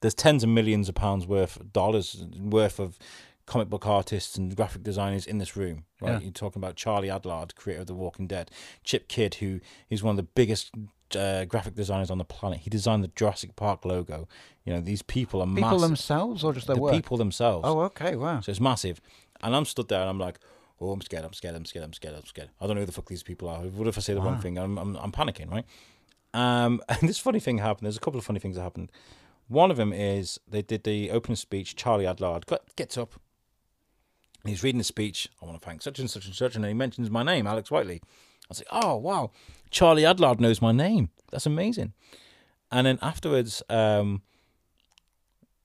there's tens of millions of pounds worth of dollars worth of comic book artists and graphic designers in this room, right? Yeah. You're talking about Charlie Adlard, creator of The Walking Dead, Chip Kidd, who is one of the biggest uh, graphic designers on the planet. He designed the Jurassic Park logo. You know, these people are people massive. People themselves or just their the work? People themselves. Oh, okay, wow. So it's massive. And I'm stood there and I'm like, oh, I'm scared, I'm scared, I'm scared, I'm scared, I'm scared. I don't know who the fuck these people are. What if I say the wow. wrong thing? I'm, I'm, I'm panicking, right? Um, and this funny thing happened. There's a couple of funny things that happened. One of them is they did the opening speech. Charlie Adlard got, gets up. He's reading the speech. I want to thank such and such and such. And he mentions my name, Alex Whitely. I was like, oh, wow. Charlie Adlard knows my name. That's amazing. And then afterwards, um,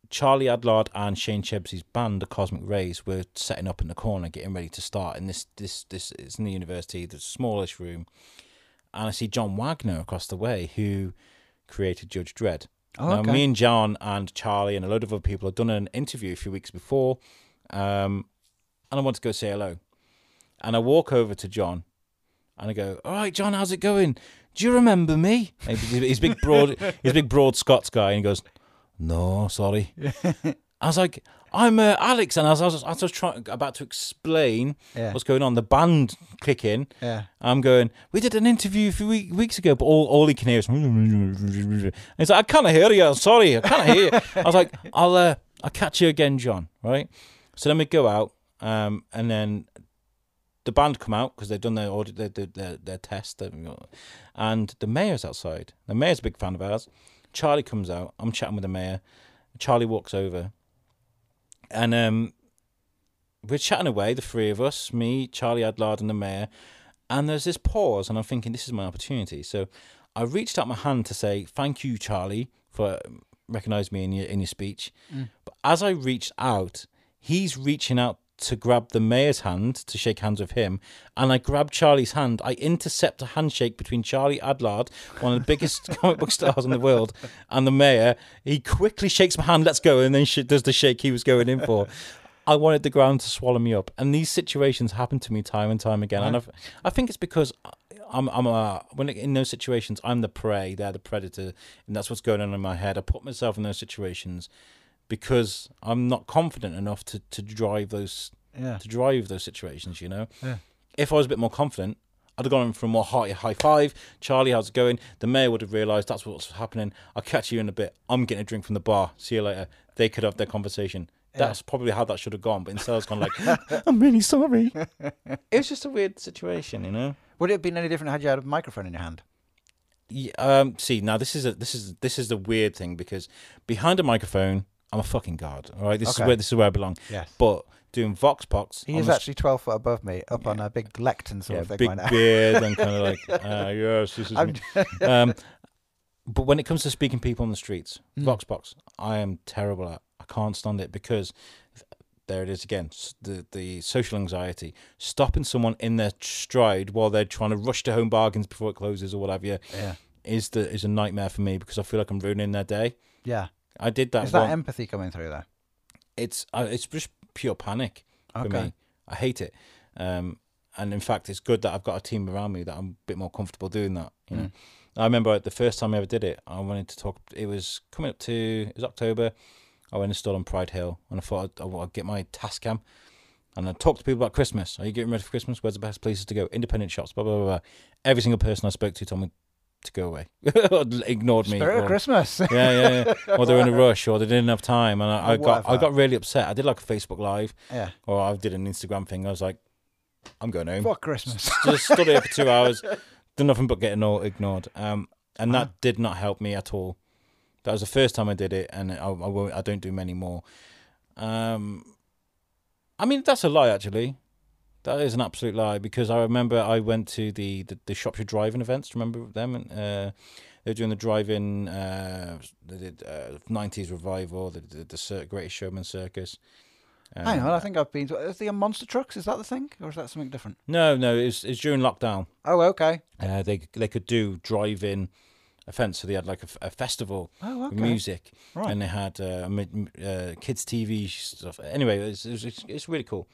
Charlie Adlard and Shane Chebsey's band, the Cosmic Rays, were setting up in the corner, getting ready to start. And this, this, this is in the university, the smallest room. And I see John Wagner across the way, who created Judge Dredd. Oh, now, okay. Me and John and Charlie and a load of other people had done an interview a few weeks before. Um... And I want to go say hello. And I walk over to John and I go, all right, John, how's it going? Do you remember me? And he's big broad he's big broad Scots guy, and he goes, no, sorry. I was like, I'm uh, Alex, and I was I was, I was trying about to explain yeah. what's going on. The band clicking. Yeah. I'm going, we did an interview a few weeks ago, but all, all he can hear is and he's like, I can't hear you, I'm sorry, I can't hear you. I was like, I'll uh, I'll catch you again, John, right? So then we go out. Um, and then the band come out because they've done their, audit, their, their, their test. And the mayor's outside. The mayor's a big fan of ours. Charlie comes out. I'm chatting with the mayor. Charlie walks over. And um, we're chatting away, the three of us, me, Charlie Adlard and the mayor. And there's this pause, and I'm thinking, this is my opportunity. So I reached out my hand to say, thank you, Charlie, for recognising me in your, in your speech. Mm. But as I reached out, he's reaching out to grab the mayor's hand to shake hands with him, and I grab Charlie's hand. I intercept a handshake between Charlie Adlard, one of the biggest comic book stars in the world, and the mayor. He quickly shakes my hand, let's go, and then does the shake he was going in for. I wanted the ground to swallow me up, and these situations happen to me time and time again. Right. And I've, I think it's because I'm, I'm a, when it, in those situations, I'm the prey, they're the predator, and that's what's going on in my head. I put myself in those situations because I'm not confident enough to, to drive those yeah. to drive those situations, you know. Yeah. If I was a bit more confident, I'd have gone for a more hearty high five. Charlie, how's it going? The mayor would have realised that's what's happening. I'll catch you in a bit. I'm getting a drink from the bar. See you later. They could have their conversation. Yeah. That's probably how that should have gone, but instead I was kind of like, I'm really sorry. It was just a weird situation, you know. Would it have been any different had you had a microphone in your hand? Yeah, um, see, now this is a, this is this is the weird thing, because behind a microphone, I'm a fucking god, all right? This okay. is where this is where I belong. Yes. But doing vox pox... He is actually twelve foot above me, up yeah. on a big lectern sort yeah, of thing. Big right now. Beard and kind of like, ah, uh, yes, this is I'm me. um, but when it comes to speaking people on the streets, mm. vox pox, I am terrible at. I can't stand it because, there it is again, the, the social anxiety. Stopping someone in their stride while they're trying to rush to Home Bargains before it closes or whatever yeah. is, the, is a nightmare for me, because I feel like I'm ruining their day. Yeah. I did that. Is that one. Empathy coming through there? It's uh, it's just pure panic okay. for me. I hate it, um, and in fact, it's good that I've got a team around me that I'm a bit more comfortable doing that. You mm. know, I remember the first time I ever did it, I wanted to talk, it was coming up to, it was October, I went and installed on Pride Hill, and I thought I'd, I'd get my task cam, and I talked to people about Christmas. Are you getting ready for Christmas? Where's the best places to go? Independent shops, blah, blah, blah, blah. Every single person I spoke to told me to go away. Ignored me. Spirit of Christmas. Yeah, yeah, yeah. Or they were in a rush, or they didn't have time, and I, I got I got really upset. I did like a Facebook Live, yeah, or I did an Instagram thing. I was like, I'm going home. Fuck Christmas. Just stood here for two hours. Did nothing but getting all ignored. Um, and that uh-huh. did not help me at all. That was the first time I did it, and I, I, won't, I don't do many more. Um, I mean, that's a lie, actually. That is an absolute lie, because I remember I went to the, the, the Shropshire Drive-In events. Remember them? Uh, they were doing the Drive-In, uh, they did, uh, nineties Revival, the, the, the Greatest Showman Circus. Um, Hang on, I think I've been to... Is the Monster Trucks? Is that the thing? Or is that something different? No, no, it's it's during lockdown. Oh, okay. Uh, they they could do drive-in events, so they had like a, a festival oh, okay. with music. Right. And they had uh, uh, kids' T V stuff. Anyway, it's, it's, it's really cool.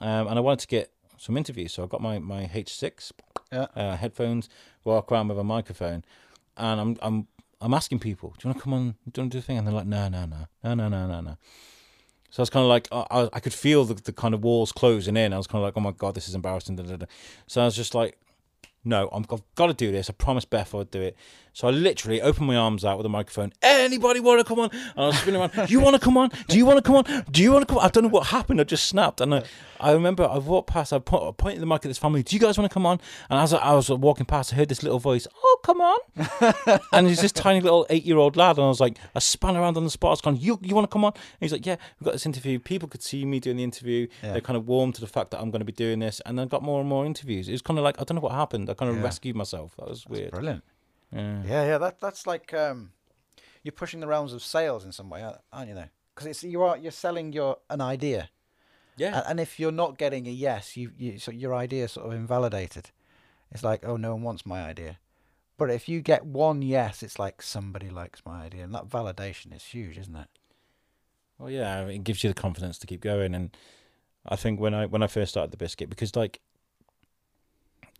Um, and I wanted to get some interviews, so I got my, my H six yeah. uh, headphones, walk around with a microphone, and I'm I'm I'm asking people, do you want to come on, do you want to do the thing? And they're like, no, no, no, no, no, no, no, no. So I was kind of like, I, I could feel the, the kind of walls closing in. I was kind of like, oh my God, this is embarrassing. Da, da, da. So I was just like, no, I'm, I've got to do this. I promised Beth I would do it. So I literally opened my arms out with a microphone. Anybody want to come on? And I was spinning around. You want to come on? Do you want to come on? Do you want to come on? I don't know what happened. I just snapped. And I, I remember I walked past, I pointed the mic at this family. Do you guys want to come on? And as I, I was walking past, I heard this little voice. Oh, come on. And he's this tiny little eight-year-old lad. And I was like, I spun around on the spot. I was going, you, you want to come on? And he's like, yeah, we've got this interview. People could see me doing the interview. Yeah. They're kind of warm to the fact that I'm going to be doing this. And I got more and more interviews. It was kind of like, I don't know what happened. I kind of yeah. rescued myself. That was That's weird. Brilliant. Yeah. yeah, yeah, that that's like um, you're pushing the realms of sales in some way, aren't you? Though, because it's you are you're selling your an idea, yeah. And, and if you're not getting a yes, you you so your idea is sort of invalidated. It's like, oh, no one wants my idea. But if you get one yes, it's like somebody likes my idea, and that validation is huge, isn't it? Well, yeah, it gives you the confidence to keep going. And I think when I when I first started the biscuit, because like.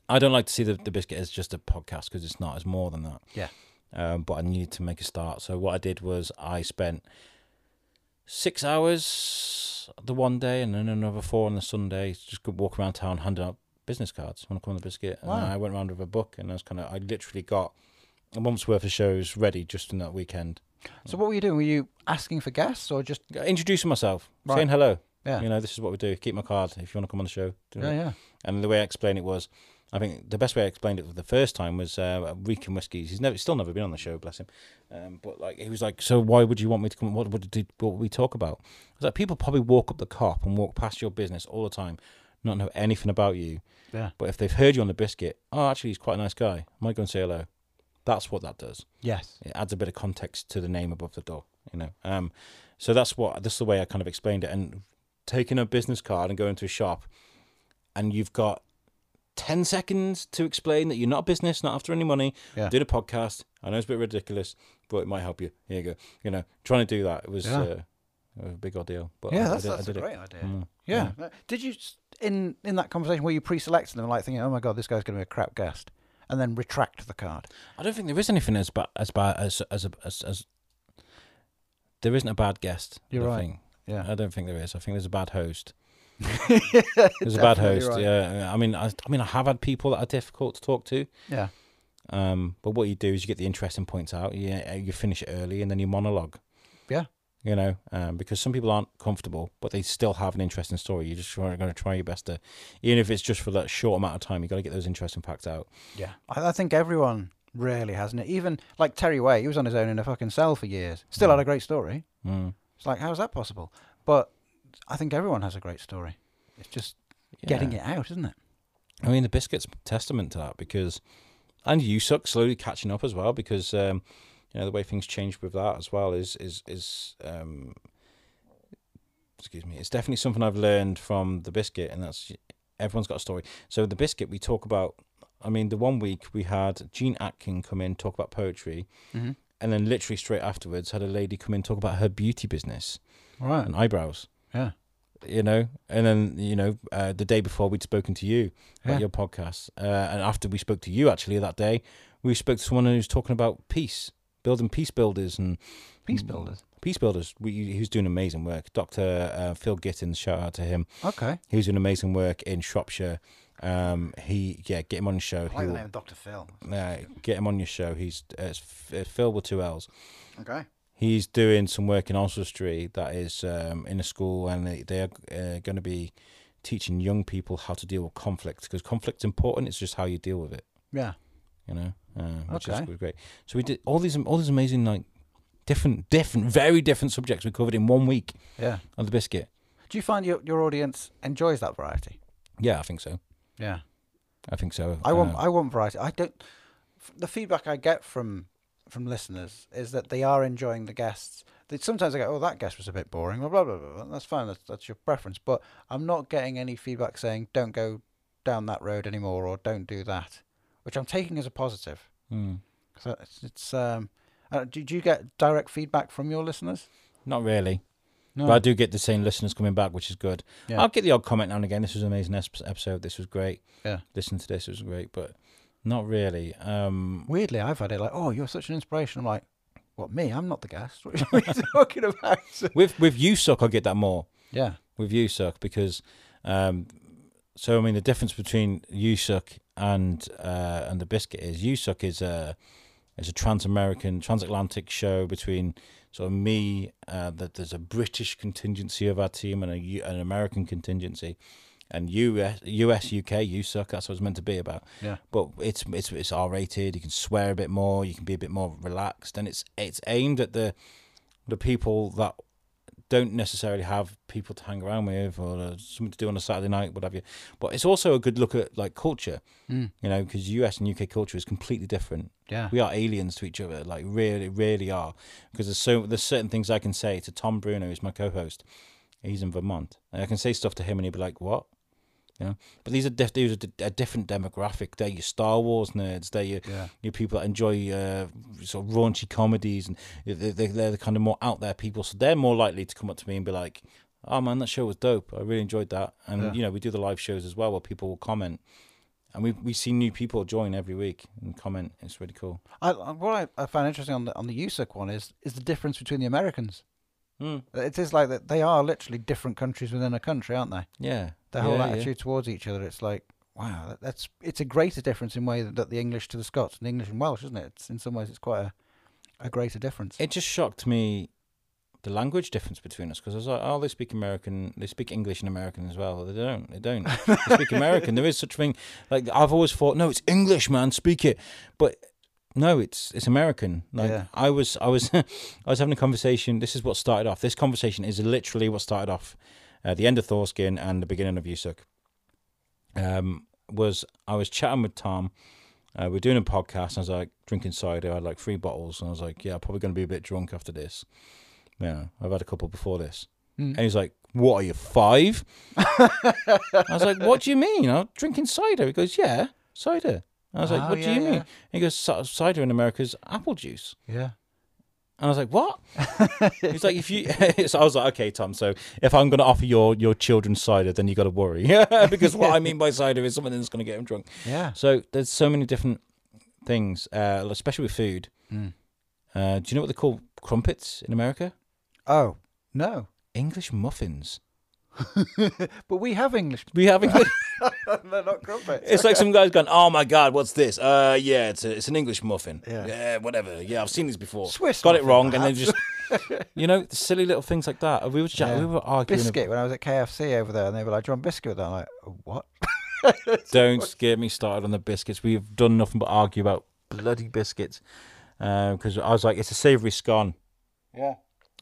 I don't like to see the, the biscuit as just a podcast because it's not. It's more than that. Yeah. Um, but I needed to make a start. So what I did was I spent six hours the one day and then another four on the Sunday. Just could walk around town handing out business cards. Want to come on the biscuit? Wow. And I went around with a book and I was kind of. I literally got a month's worth of shows ready just in that weekend. So what were you doing? Were you asking for guests or just introducing myself, right. saying hello? Yeah. You know, this is what we do. Keep my card if you want to come on the show. Yeah, it? yeah. And the way I explained it was. I think the best way I explained it the first time was uh, Rick and Whiskies. He's never, still never been on the show, bless him. Um, but like he was like, so why would you want me to come? What would what, what we talk about? I was like, people probably walk up the cop and walk past your business all the time, not know anything about you. Yeah. But if they've heard you on the biscuit, oh, actually, he's quite a nice guy. I might go and say hello. That's what that does. Yes. It adds a bit of context to the name above the door, you know. Um, so that's what this is the way I kind of explained it. And taking a business card and going to a shop, and you've got. ten seconds to explain that you're not a business, not after any money. Yeah. Did a podcast. I know it's a bit ridiculous, but it might help you. Here you go. You know, trying to do that. It was yeah. uh, a big ordeal. But yeah, I, that's, I did, that's I did a great it. idea. Mm. Yeah. yeah. Did you, in in that conversation where you pre-selected them, like thinking, oh my God, this guy's going to be a crap guest, and then retract the card? I don't think there is anything as bad as bad as as a, as, as there isn't a bad guest. You're right. Think. Yeah. I don't think there is. I think there's a bad host. yeah, There's a bad host. Right. Yeah, I mean, I, I mean, I have had people that are difficult to talk to. Yeah. Um, but what you do is you get the interesting points out. Yeah, you, you finish it early and then you monologue. Yeah. You know, um, because some people aren't comfortable, but they still have an interesting story. You're just going to try your best to, even if it's just for that short amount of time, you got to get those interesting facts out. Yeah, I, I think everyone really hasn't it. Even like Terry Way, he was on his own in a fucking cell for years. Still mm. had a great story. Mm. It's like, how is that possible? But I think everyone has a great story. It's just yeah. getting it out, isn't it? I mean, the biscuit's testament to that because, and U S U K slowly catching up as well because um, you know the way things changed with that as well is is is um, excuse me. It's definitely something I've learned from the biscuit, and that's everyone's got a story. So the biscuit we talk about. I mean, the one week we had Jean Atkin come in talk about poetry, mm-hmm. and then literally straight afterwards had a lady come in talk about her beauty business, right, and eyebrows. Yeah, you know, and then you know uh, the day before we'd spoken to you about yeah. your podcast, uh, and after we spoke to you actually that day, we spoke to someone who's talking about peace, building peace builders and peace builders. Peace builders. We, he's doing amazing work. Doctor Uh, Phil Gittins, shout out to him. Okay, he's doing amazing work in Shropshire. Um, he yeah, get him on the show. I like the name of Doctor Phil. Yeah, uh, get him on your show. He's uh, it's Phil with two L's. Okay. He's doing some work in Oswestry that is um, in a school, and they, they are uh, going to be teaching young people how to deal with conflict, because conflict's important. It's just how you deal with it. Yeah, you know, uh, which okay. is great. So we did all these all these amazing like different, different, very different subjects we covered in one week. Yeah, on the biscuit. Do you find your your audience enjoys that variety? Yeah, I think so. Yeah, I think so. I want uh, I want variety. I don't. The feedback I get from. from listeners is that they are enjoying the guests. They sometimes I go, oh, that guest was a bit boring, blah, blah, blah, blah. That's fine, that's, that's your preference, but I'm not getting any feedback saying don't go down that road anymore or don't do that, which I'm taking as a positive. Mm. So it's, it's um uh, do, do you get direct feedback from your listeners? Not really. No. But I do get the same listeners coming back, which is good. Yeah. I'll get the odd comment now and again, this was an amazing episode, this was great, yeah, listen to this, it was great, but not really. Um, Weirdly, I've had it like, oh, you're such an inspiration. I'm like, what, me? I'm not the guest. What are you talking about? With with U S U K, I get that more. Yeah. With U S U K, because, um, so, I mean, the difference between U S U K and uh, and the biscuit is U S U K is a, is a trans-American, transatlantic show between sort of me, uh, that there's a British contingency of our team and a, an American contingency. And U S, U S U K, U S U K, that's what it's meant to be about. Yeah. But it's it's it's R rated. You can swear a bit more. You can be a bit more relaxed, and it's it's aimed at the the people that don't necessarily have people to hang around with or uh, something to do on a Saturday night, what have you. But it's also a good look at like culture, mm. you know, because U S and U K culture is completely different. Yeah. We are aliens to each other, like really, really are. Because there's so there's certain things I can say to Tom Bruno, who's my co-host. He's in Vermont, and I can say stuff to him, and he'd be like, "What?" You know, but these are diff these are d a different demographic. They're your Star Wars nerds. They're your, yeah. your people that enjoy uh, sort of raunchy comedies, and they're, they're the kind of more out there people. So they're more likely to come up to me and be like, "Oh man, that show was dope. I really enjoyed that." And yeah. you know, we do the live shows as well, where people will comment, and we we see new people join every week and comment. It's really cool. I, what I found interesting on the on the U S U K one is is the difference between the Americans. Mm. It is like that. They are literally different countries within a country, aren't they? Yeah. Their whole yeah, attitude yeah. towards each other. It's like, wow, that, that's it's a greater difference in way that, that the English to the Scots and the English and Welsh, isn't it? It's, in some ways, it's quite a, a greater difference. It just shocked me, the language difference between us, because I was like, oh, they speak American, they speak English and American as well. They don't, they don't. They speak American. There is such a thing. Like I've always thought, no, it's English, man, speak it, but. No, it's it's American. Like yeah. I was, I was, I was having a conversation. This is what started off. This conversation is literally what started off, uh, the end of Thor's Kin and the beginning of U S U K. Um, was I was chatting with Tom. Uh, we we're doing a podcast. And I was like drinking cider. I had like three bottles, and I was like, yeah, I'm probably going to be a bit drunk after this. Yeah, I've had a couple before this. Mm. And he's like, what are you, five? I was like, what do you mean? I'm drinking cider. He goes, yeah, cider. I was oh, like, what yeah, do you mean? Yeah. He goes, cider in America is apple juice. Yeah. And I was like, what? He's like, if you... so I was like, okay, Tom, so if I'm going to offer your, your children cider, then you got to worry. Because what I mean by cider is something that's going to get them drunk. Yeah. So there's so many different things, uh, especially with food. Mm. Uh, do you know what they call crumpets in America? Oh, no. English muffins. But we have English. We have English. They're not crumpets. It's like some guy's going, oh my God, what's this? Uh, yeah, it's a, it's an English muffin. Yeah. yeah, whatever. Yeah, I've seen these before. Swiss got muffin, it wrong, perhaps. And then just, you know, silly little things like that. We were just, yeah. we were arguing biscuit when I was at K F C over there, and they were like, "Do you want biscuit?" And I'm like, "What?" Don't get me started on the biscuits. We've done nothing but argue about bloody biscuits. Because um, I was like, it's a savoury scone. Yeah.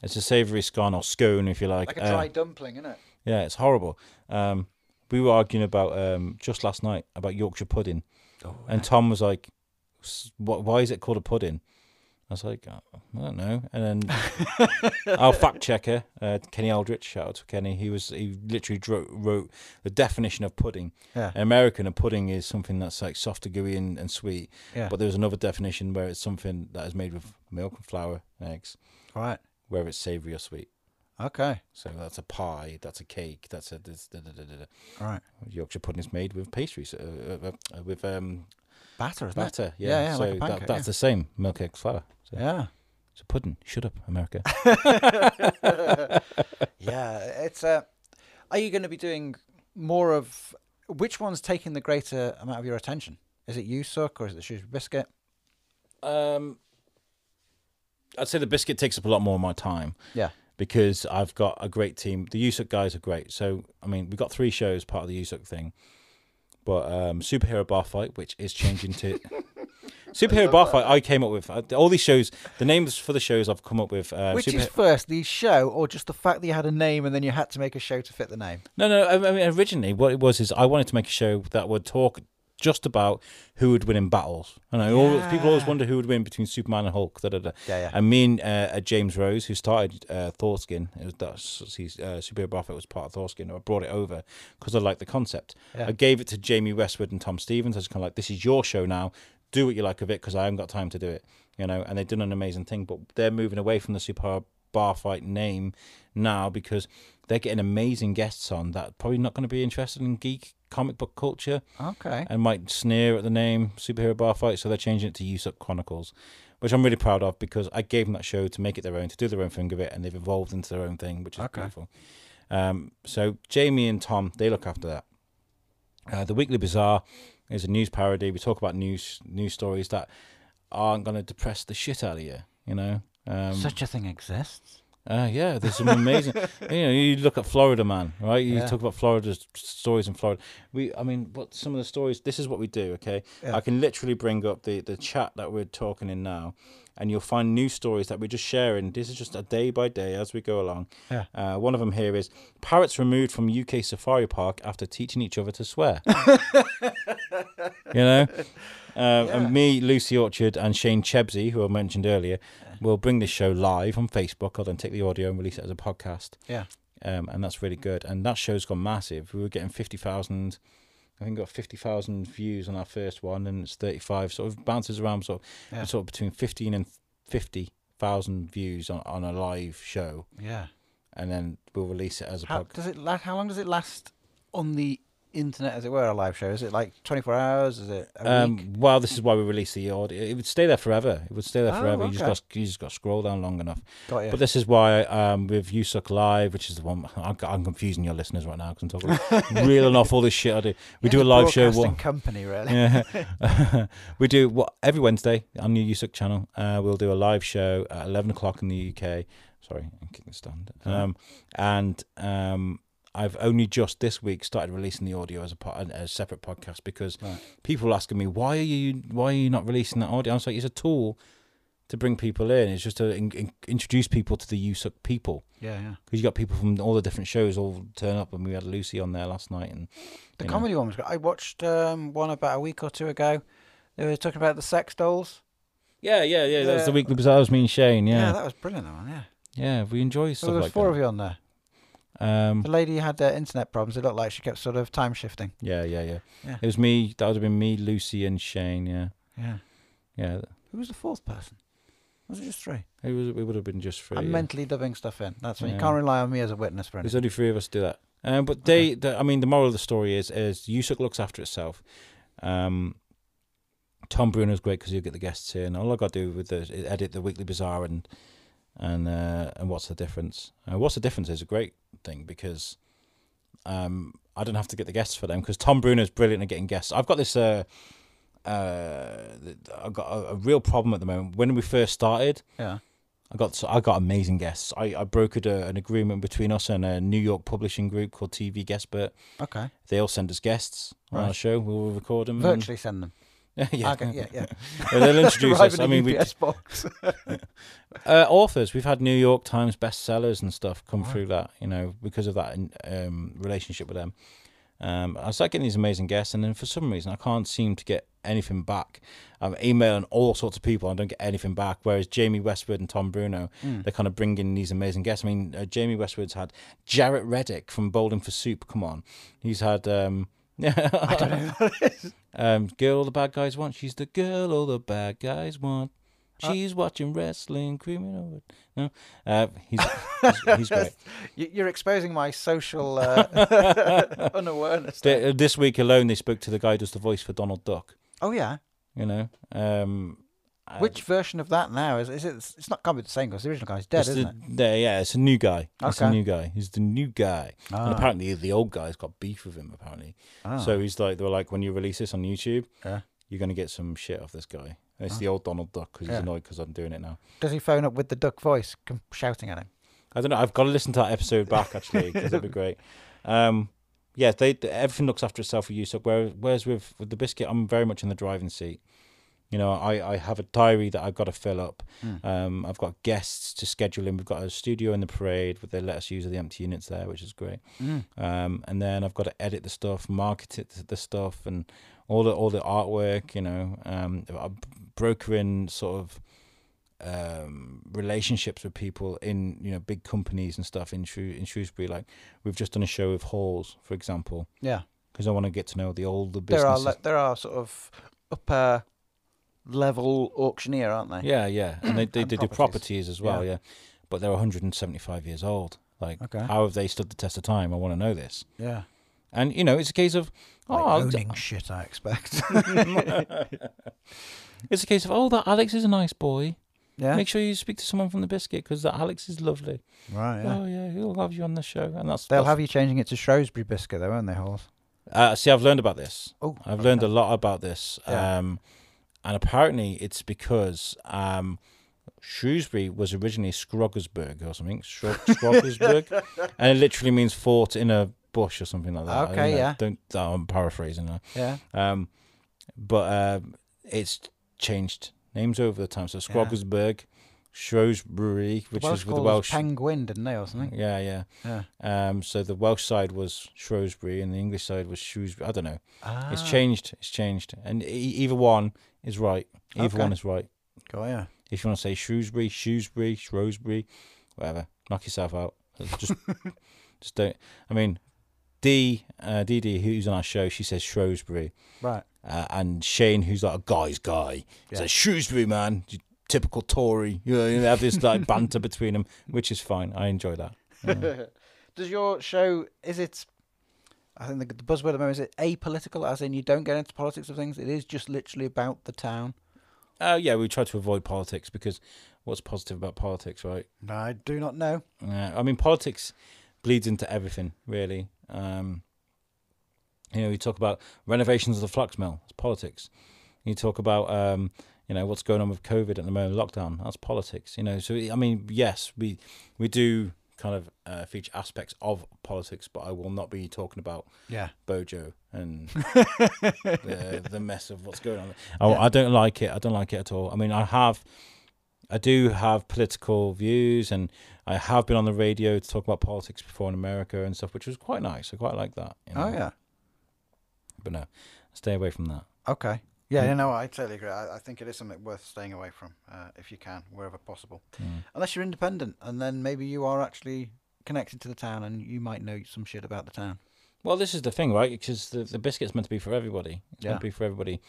It's a savoury scone or scone, if you like. Like a dry uh, dumpling, isn't it? Yeah, it's horrible. Um, we were arguing about um, just last night about Yorkshire pudding, oh, and Tom was like, "What? Why is it called a pudding?" I was like, "I don't know." And then our fact checker, uh, Kenny Aldrich, shout out to Kenny. He was he literally drew, wrote the definition of pudding. Yeah. In American, a pudding is something that's like soft and gooey and, and sweet. Yeah. But there's another definition where it's something that is made with milk and flour and eggs. All right. Where it's savoury or sweet. Okay. So that's a pie, that's a cake, that's a... This, da, da, da, da. Right. Yorkshire pudding is made with pastries, uh, uh, uh, with um, Batter, isn't batter, it? Yeah. yeah, yeah so like a pancake, that, that's yeah. the same, milk, eggs, flour. So. Yeah. It's a pudding. Shut up, America. yeah, it's... Uh, are you going to be doing more of... Which one's taking the greater amount of your attention? Is it U S U K or is it the Shrewsbury Biscuit? Um, I'd say the biscuit takes up a lot more of my time. Yeah. Because I've got a great team. The U S U K guys are great. So, I mean, we've got three shows part of the U S U K thing. But um, Superhero Bar Fight, which is changing to... Superhero Bar Fight, I came up with. All these shows, the names for the shows I've come up with. Uh, Which Super is first, the show, or just the fact that you had a name and then you had to make a show to fit the name? No, no, I mean, originally what it was is I wanted to make a show that would talk just about who would win in battles. I know, yeah. all, people always wonder who would win between Superman and Hulk. Da, da, da. Yeah, yeah. And me and uh, James Rose, who started uh, Thor's Kin, it was that's, he's, uh, Superhero Bar Fight was part of Thor's Kin, and I brought it over because I liked the concept. Yeah. I gave it to Jamie Westwood and Tom Stevens. I was kind of like, this is your show now. Do what you like of it because I haven't got time to do it, you know. And they've done an amazing thing, but they're moving away from the Super Bar Fight name now because they're getting amazing guests on that probably not going to be interested in geek comic book culture. Okay. And might sneer at the name Superhero Bar Fight, so they're changing it to U S U K Chronicles, which I'm really proud of because I gave them that show to make it their own, to do their own thing of it, and they've evolved into their own thing, which is okay. Beautiful. Um, so Jamie and Tom, they look after that. Uh, the Weekly Bazaar. It's a news parody. We talk about news news stories that aren't going to depress the shit out of you, you know. Um, Such a thing exists. Uh, yeah, there's some amazing... you know, you look at Florida Man, right? You yeah. talk about Florida's stories in Florida. We, I mean, what some of the stories... This is what we do, okay? Yeah. I can literally bring up the, the chat that we're talking in now, and you'll find news stories that we're just sharing. This is just a day by day as we go along. Yeah. Uh, one of them here is, parrots removed from U K safari park after teaching each other to swear. You know? Uh, yeah. And me, Lucy Orchard, and Shane Chebsey, who I mentioned earlier, will bring this show live on Facebook. I'll then take the audio and release it as a podcast. Yeah. Um, and that's really good. And that show's gone massive. We were getting fifty thousand... I think got fifty thousand views on our first one, and it's thirty-five, sort of bounces around sort of, yeah. sort of between fifteen and fifty thousand views on, on a live show. Yeah. And then we'll release it as a podcast. How long does it last on the internet, as it were, a live show? Is it like twenty-four hours? Is it a um, week? Well, this is why we release the audio. It would stay there forever. It would stay there forever. Oh, okay. You just got, you just got to scroll down long enough. Got you. But this is why um, with U S U K Live, which is the one, I'm, I'm confusing your listeners right now because I'm talking reeling off all this shit I do. We yeah, do a live show. Broadcasting company, really. Yeah. We do what every Wednesday on the U S U K channel. Uh, we'll do a live show at eleven o'clock in the U K. Sorry, I'm kicking the stand. Um, and... Um, I've only just this week started releasing the audio as a, as a separate podcast because right. people are asking me, why are you why are you not releasing that audio? I was like, it's a tool to bring people in. It's just to in, in, introduce people to the U S U K people. Yeah, yeah. Because you got people from all the different shows all turn up, and we had Lucy on there last night. And the comedy know. one was great. I watched um, one about a week or two ago. They were talking about the sex dolls. Yeah, yeah, yeah. yeah. That was the Weekly Bazaar. That was me and Shane, yeah. Yeah, that was brilliant, that one, yeah. Yeah, we enjoy stuff like that. There was four of you on there. Um, the lady had uh, internet problems. It looked like she kept sort of time shifting. Yeah, yeah, yeah, yeah. It was me. That would have been me, Lucy, and Shane. Yeah, yeah, yeah. Who was the fourth person? Was it just three? It was. It would have been just three. I'm yeah. mentally dubbing stuff in. That's when yeah. you can't rely on me as a witness for anything. There's only three of us do that. Um, but they. Okay. The, I mean, the moral of the story is is U S U K looks after itself. Um, Tom Bruno is great because he'll get the guests here, and all I got to do with the is edit the Weekly Bazaar and. And uh, and what's the difference? Uh, what's the difference is a great thing because um, I don't have to get the guests for them because Tom Bruno is brilliant at getting guests. I've got this. Uh, uh, I've got a, a real problem at the moment. When we first started, yeah, I got so I got amazing guests. I I brokered a, an agreement between us and a New York publishing group called T V Guestbert. Okay, they all send us guests right. on our show. We'll record them virtually. And send them. yeah, okay, yeah, yeah. Well, they'll introduce us. I mean, we box. uh, authors. We've had New York Times bestsellers and stuff come right. through that, you know, because of that um, relationship with them. Um, I started getting these amazing guests, and then for some reason, I can't seem to get anything back. I'm emailing all sorts of people, and don't get anything back. Whereas Jamie Westwood and Tom Bruno, mm. they kind of bring in these amazing guests. I mean, uh, Jamie Westwood's had Jarrett Reddick from Bowling for Soup. Come on, he's had. Um, I don't know who that is. Um, girl all the bad guys want. She's the girl all the bad guys want. She's uh, watching wrestling, criminal. No, uh, he's, he's, he's great. You're exposing my social uh, unawareness. They, this week alone, they spoke to the guy who does the voice for Donald Duck. Oh yeah. you know. Um, Which version of that now? Is, is it? It's not going to be the same because the original guy's dead, isn't the, it? Uh, yeah, it's a new guy. Okay. It's a new guy. He's the new guy. Ah. And apparently the old guy's got beef with him, apparently. Ah. So he's like, they were like, when you release this on YouTube, yeah. you're going to get some shit off this guy. And it's ah. the old Donald Duck because yeah. he's annoyed because I'm doing it now. Does he phone up with the duck voice shouting at him? I don't know. I've got to listen to that episode back, actually, because it'd be great. Um, yeah, they, everything looks after itself for U S U K. Where, whereas with, with the biscuit, I'm very much in the driving seat. You know, I, I have a diary that I've got to fill up. Mm. Um, I've got guests to schedule in. We've got a studio in the parade, but they let us use the empty units there, which is great. Mm. Um, and then I've got to edit the stuff, market it, the stuff, and all the all the artwork. You know, um, I'm brokering sort of um, relationships with people in you know big companies and stuff in Shrew in Shrewsbury. Like we've just done a show with Halls, for example. Yeah, because I want to get to know the older businesses. There are there are sort of upper level auctioneer, aren't they? Yeah, yeah. And they, they, and they properties. do properties as well, yeah. yeah. But they're one hundred seventy-five years old. Like, okay. how have they stood the test of time? I want to know this. Yeah. And, you know, it's a case of... Like oh, owning shit, I expect. It's a case of, oh, that Alex is a nice boy. Yeah. Make sure you speak to someone from the biscuit because that Alex is lovely. Right, yeah. Oh, yeah, he'll have you on the show. And that's They'll that's... have you changing it to Shrewsbury Biscuit, though, won't they, Halls? Uh, see, I've learned about this. Oh, I've okay. learned a lot about this. Yeah. Um... And apparently it's because um, Shrewsbury was originally Scroggersburg or something. Shro Scroggersburg. And it literally means fort in a bush or something like that. Okay, I, yeah. I don't, I'm paraphrasing now. Yeah. Um, but uh, it's changed names over the time. So Scroggersburg, yeah. Shrewsbury, which is with the Welsh... Penguin, didn't they, or something? Yeah, yeah. yeah. Um, so the Welsh side was Shrewsbury and the English side was Shrewsbury. I don't know. Ah. It's changed. It's changed. And e either one... is right. Either okay. one is right. Oh, yeah. If you want to say Shrewsbury, Shrewsbury, Shrewsbury, whatever, knock yourself out. Just, just don't. I mean, D, uh, D D, who's on our show, she says Shrewsbury. Right. Uh, and Shane, who's like a guy's guy, yeah. says Shrewsbury, man, you typical Tory. You know, you have this like banter between them, which is fine. I enjoy that. Yeah. Does your show? Is it? I think the, the buzzword at the moment is it apolitical, as in you don't get into politics of things. It is just literally about the town. Oh, uh, yeah, we try to avoid politics because what's positive about politics, right? I do not know. Uh, I mean, politics bleeds into everything, really. Um, you know, you talk about renovations of the flux mill. It's politics. You talk about, um, you know, what's going on with COVID at the moment, lockdown. That's politics, you know. So, I mean, yes, we we do... kind of uh, feature aspects of politics, but I will not be talking about yeah. Bojo and the, the mess of what's going on. I, yeah. I don't like it. I don't like it at all. I mean, I have, I do have political views and I have been on the radio to talk about politics before in America and stuff, which was quite nice. I quite like that. You know? Oh, yeah. But no, stay away from that. Okay. Yeah, you know, I totally agree. I, I think it is something worth staying away from, uh, if you can, wherever possible. Mm. Unless you're independent, and then maybe you are actually connected to the town, and you might know some shit about the town. Well, this is the thing, right? Because the, the biscuit's meant to be for everybody. It's yeah. meant to be for everybody.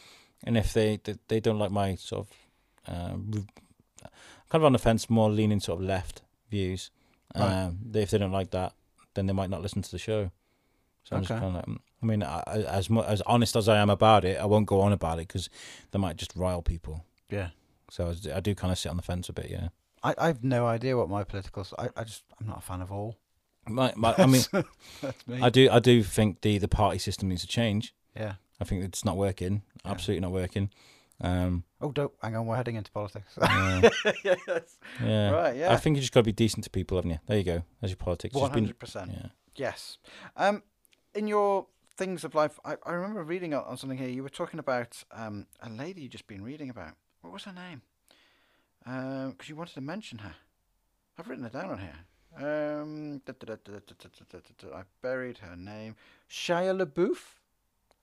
And if they they, they don't like my sort of, uh, kind of on the fence, more leaning sort of left views, right. um, they, if they don't like that, then they might not listen to the show. So I'm okay. just kind of like... I mean, I, as as honest as I am about it, I won't go on about it because they might just rile people. Yeah. So I, I do kind of sit on the fence a bit. Yeah. I I've no idea what my political. I I just I'm not a fan of all. My, my I mean, That's me. I do I do think the the party system needs to change. Yeah. I think it's not working. Yeah. Absolutely not working. Um. Oh, don't hang on. We're heading into politics. Yeah. yes. Yeah. Right. Yeah. I think you just got to be decent to people, haven't you? There you go. That's your politics. One hundred percent. Yeah. Yes. Um. In your things of life, I, I remember reading on, on something here. You were talking about um, a lady you've just been reading about. What was her name? Because um, you wanted to mention her. I've written her down on here. Um, da, da, da, da, da, da, da, da, da. I buried her name. Shia LaBeouf?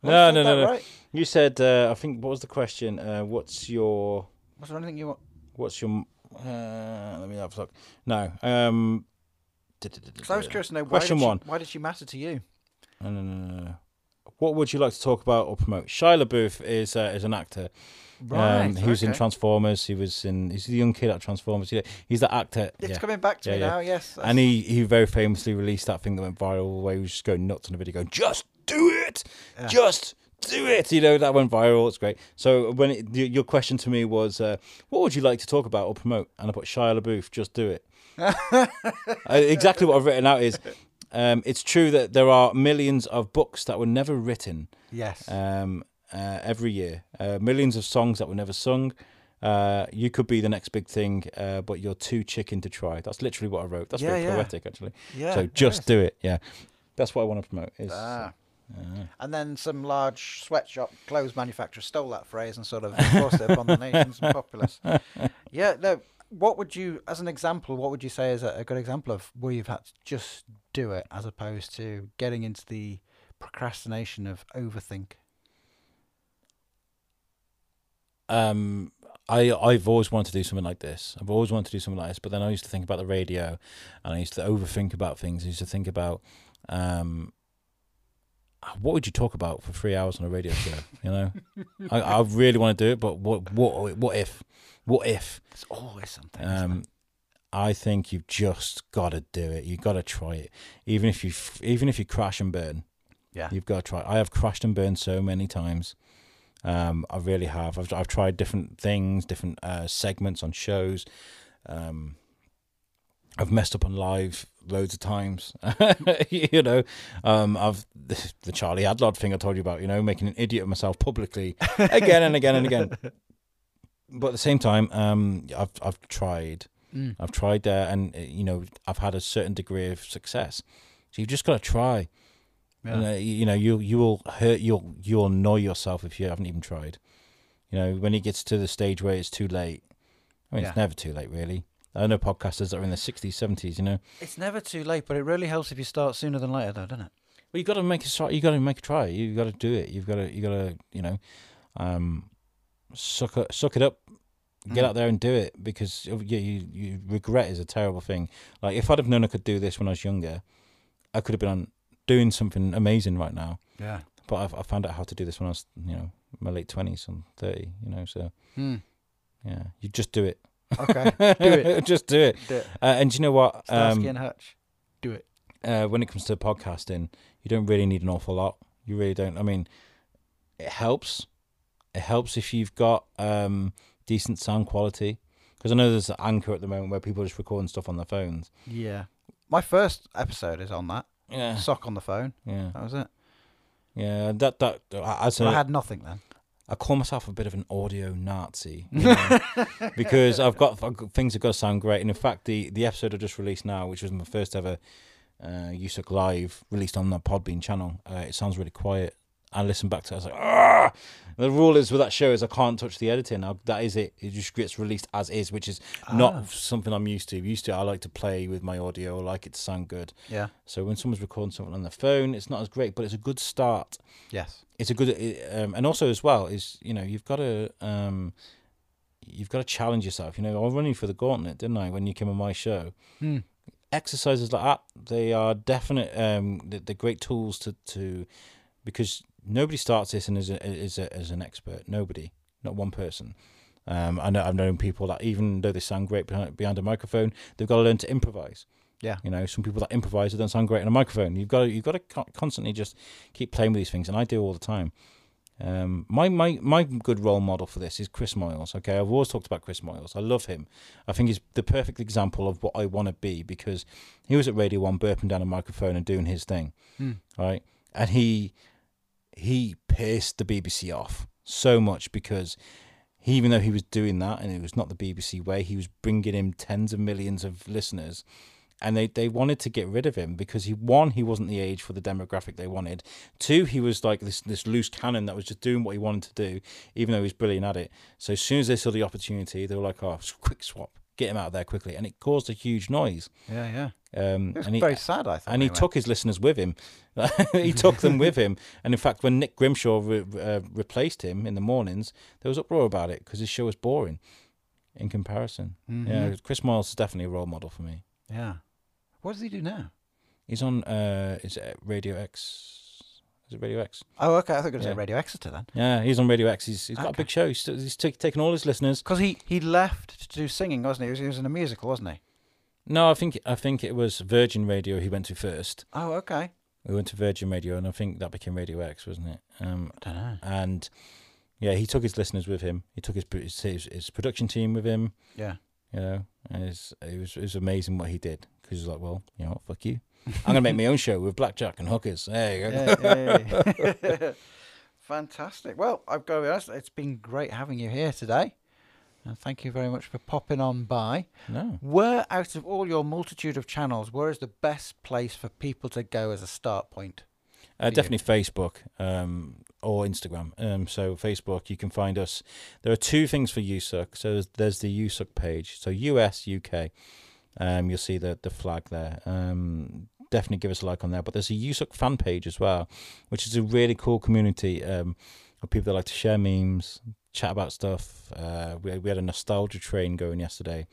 No, no, no, no. Right? You said, uh, I think, what was the question? Uh, what's your... Was there anything you want? What's your... Uh, let me have a look. No. Um, da, da, da, da, da. I was curious to know, why question did she, one. Why did she matter to you? No, no, no, no. What would you like to talk about or promote? Shia LaBeouf is uh, is an actor. Right. Um, he was okay. in Transformers. He was in. He's the young kid at Transformers. He, he's the actor. It's yeah. coming back to yeah, me yeah. now. Yes. That's... And he he very famously released that thing that went viral where he was just going nuts on the video, going, "Just do it, yeah. just do it, you know, that went viral, it's great. So when it, your question to me was, uh, what would you like to talk about or promote? And I put Shia LaBeouf, just do it. I, exactly what I've written out is, um, it's true that there are millions of books that were never written. Yes. Um, uh, every year. Uh, millions of songs that were never sung. Uh, you could be the next big thing, uh, but you're too chicken to try. That's literally what I wrote. That's yeah, very yeah. poetic, actually. Yeah, so just yes. do it, yeah. That's what I want to promote. Is, ah. uh, and then some large sweatshop clothes manufacturer stole that phrase and sort of forced it upon the nation's populace. Yeah, no, what would you, as an example, what would you say is a, a good example of where you've had to just do it as opposed to getting into the procrastination of overthink? Um... I, I've always wanted to do something like this. I've always wanted to do something like this, but then I used to think about the radio and I used to overthink about things. I used to think about, um, what would you talk about for three hours on a radio show, you know? I, I really want to do it, but what what what if? What if? It's always something. Um, I think you've just got to do it. You've got to try it. Even if you even if you crash and burn, yeah, you've got to try it. I have crashed and burned so many times. Um, I really have. I've I've tried different things, different uh, segments on shows. Um, I've messed up on live loads of times. you know, um, I've the, the Charlie Adlard thing I told you about. You know, making an idiot of myself publicly again and again and again. But at the same time, um, I've I've tried. Mm. I've tried there, uh, and you know, I've had a certain degree of success. So you've just got to try. Yeah. And, uh, you know, you you will hurt, you'll you'll annoy yourself if you haven't even tried. You know, when it gets to the stage where it's too late, I mean, yeah. it's never too late, really. I know podcasters that are in their sixties, seventies. You know, it's never too late, but it really helps if you start sooner than later, though, doesn't it? Well, you got to make a start. You got to make a try. You got to do it. You've got to you got to you know, um, suck it, suck it up, get mm. out there and do it, because yeah, you you regret is a terrible thing. Like, if I'd have known I could do this when I was younger, I could have been on. doing something amazing right now. Yeah. But I've, I found out how to do this when I was, you know, my late twenties and thirty, you know, so. Mm. Yeah. You just do it. Okay. Do it. Just do it. Do it. Uh, and do you know what? Starsky and Hutch. Do it. Uh, when it comes to podcasting, you don't really need an awful lot. You really don't. I mean, it helps. It helps if you've got um, decent sound quality. Because I know there's Anchor at the moment where people are just recording stuff on their phones. Yeah. My first episode is on that. Yeah. Sock on the phone. Yeah. That was it. Yeah, that that I, I, I had nothing then. I call myself a bit of an audio Nazi, you know, because I've got, I've got things have got to sound great. And in fact, the the episode I just released now, which was my first ever uh, U S U K live released on the Podbean channel, uh, it sounds really quiet. I listened back to it, I was like, ah. The rule is with that show is I can't touch the editing. I, that is it. It just gets released as is, which is ah. not something I'm used to. Used to, I like to play with my audio. I like it to sound good. Yeah. So when someone's recording something on their phone, it's not as great, but it's a good start. Yes. It's a good, um, and also as well is, you know, you've got to, um, you've got to challenge yourself. You know, I was running for the gauntlet, didn't I, when you came on my show? Mm. Exercises like that, they are definite. Um, they're great tools to to, because. Nobody starts this and is a, is a, as an expert. Nobody, not one person. Um, I know I've known people that even though they sound great behind, behind a microphone, they've got to learn to improvise. Yeah, you know, some people that improvise don't sound great on a microphone. You've got to, you've got to co constantly just keep playing with these things, and I do all the time. Um, my my my good role model for this is Chris Moyles. Okay, I've always talked about Chris Moyles. I love him. I think he's the perfect example of what I want to be, because he was at Radio One burping down a microphone and doing his thing, mm. right? And he. He pissed the B B C off so much, because he, even though he was doing that and it was not the B B C way, he was bringing him tens of millions of listeners, and they, they wanted to get rid of him because, he one, he wasn't the age for the demographic they wanted. Two, he was like this, this loose cannon that was just doing what he wanted to do, even though he was brilliant at it. So as soon as they saw the opportunity, they were like, oh, quick swap. Get him out of there quickly. And it caused a huge noise. Yeah, yeah. Um, it was and he, very sad, I thought. And anyway. He took his listeners with him. He took them with him. And in fact, when Nick Grimshaw re uh, replaced him in the mornings, there was uproar about it because his show was boring in comparison. Mm-hmm. Yeah, Chris Moyles is definitely a role model for me. Yeah. What does he do now? He's on uh, is it Radio X... Is it Radio X? Oh, okay. I thought it was yeah. Radio Exeter then. Yeah, he's on Radio X. He's, he's got okay. a big show. He's, he's taken all his listeners. Because he, he left to do singing, wasn't he? He was, he was in a musical, wasn't he? No, I think I think it was Virgin Radio he went to first. Oh, okay. we went to Virgin Radio, and I think that became Radio X, wasn't it? Um, I don't know. And yeah, he took his listeners with him. He took his his, his production team with him. Yeah, you know, and it's, it was it was amazing what he did, because he's like, well, you know what, fuck you, I'm gonna make my own show with blackjack and hookers. There you go. Hey, hey. Fantastic. Well, I've got to be honest, it's been great having you here today. And thank you very much for popping on by. No. Where, out of all your multitude of channels, where is the best place for people to go as a start point? Uh, definitely you? Facebook um, or Instagram. Um, so Facebook, you can find us. There are two things for U S U K. So there's, there's the U S U K page. So U S U K. Um, you'll see the, the flag there. Um, definitely give us a like on there. But there's a U S U K fan page as well, which is a really cool community um, of people that like to share memes, chat about stuff. Uh, we, we had a nostalgia train going yesterday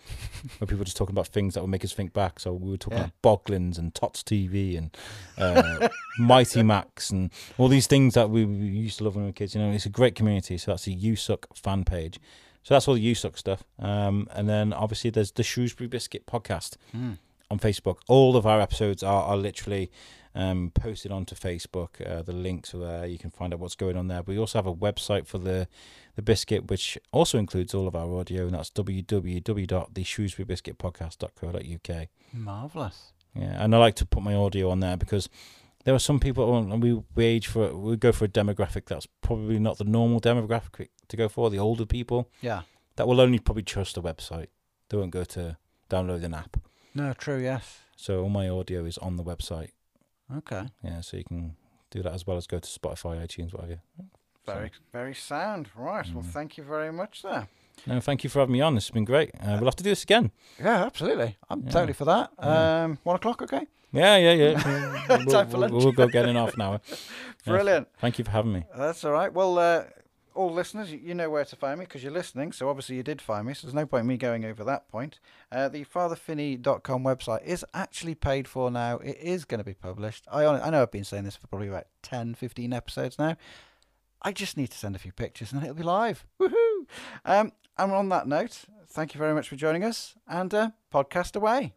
where people were just talking about things that would make us think back. So we were talking yeah. about Boglins and Tots T V and uh, Mighty Max and all these things that we, we used to love when we were kids. You know, it's a great community. So that's the U S U K fan page. So that's all the U S U K stuff. Um, and then obviously there's the Shrewsbury Biscuit Podcast mm. on Facebook. All of our episodes are, are literally um, posted onto Facebook. Uh, the links are there. You can find out what's going on there. We also have a website for the, the biscuit, which also includes all of our audio, and that's w w w dot the shrewsbury biscuit podcast dot co dot u k. Marvellous. Yeah, and I like to put my audio on there because there are some people, and we, we age for we go for a demographic that's probably not the normal demographic to go for, the older people. Yeah. That will only probably trust a website. They won't go to download an app. No, true, yes. So all my audio is on the website. Okay. Yeah, so you can do that as well as go to Spotify, iTunes, whatever. Very, so. very sound. Right. Mm. Well, thank you very much there. No, thank you for having me on. This has been great. Uh, we'll have to do this again. Yeah, absolutely. I'm yeah. totally for that. Yeah. Um, one o'clock, okay? Yeah, yeah, yeah. We'll, Time for lunch. We'll, we'll go get in half an hour. Brilliant. Yeah, thank you for having me. That's all right. Well, uh, all listeners, you know where to find me because you're listening, so obviously you did find me, so there's no point in me going over that point. Uh, the father finney dot com website is actually paid for now. It is going to be published. I, I know I've been saying this for probably about ten, fifteen episodes now. I just need to send a few pictures and it'll be live. Woohoo! Um, and on that note, thank you very much for joining us, and uh, podcast away.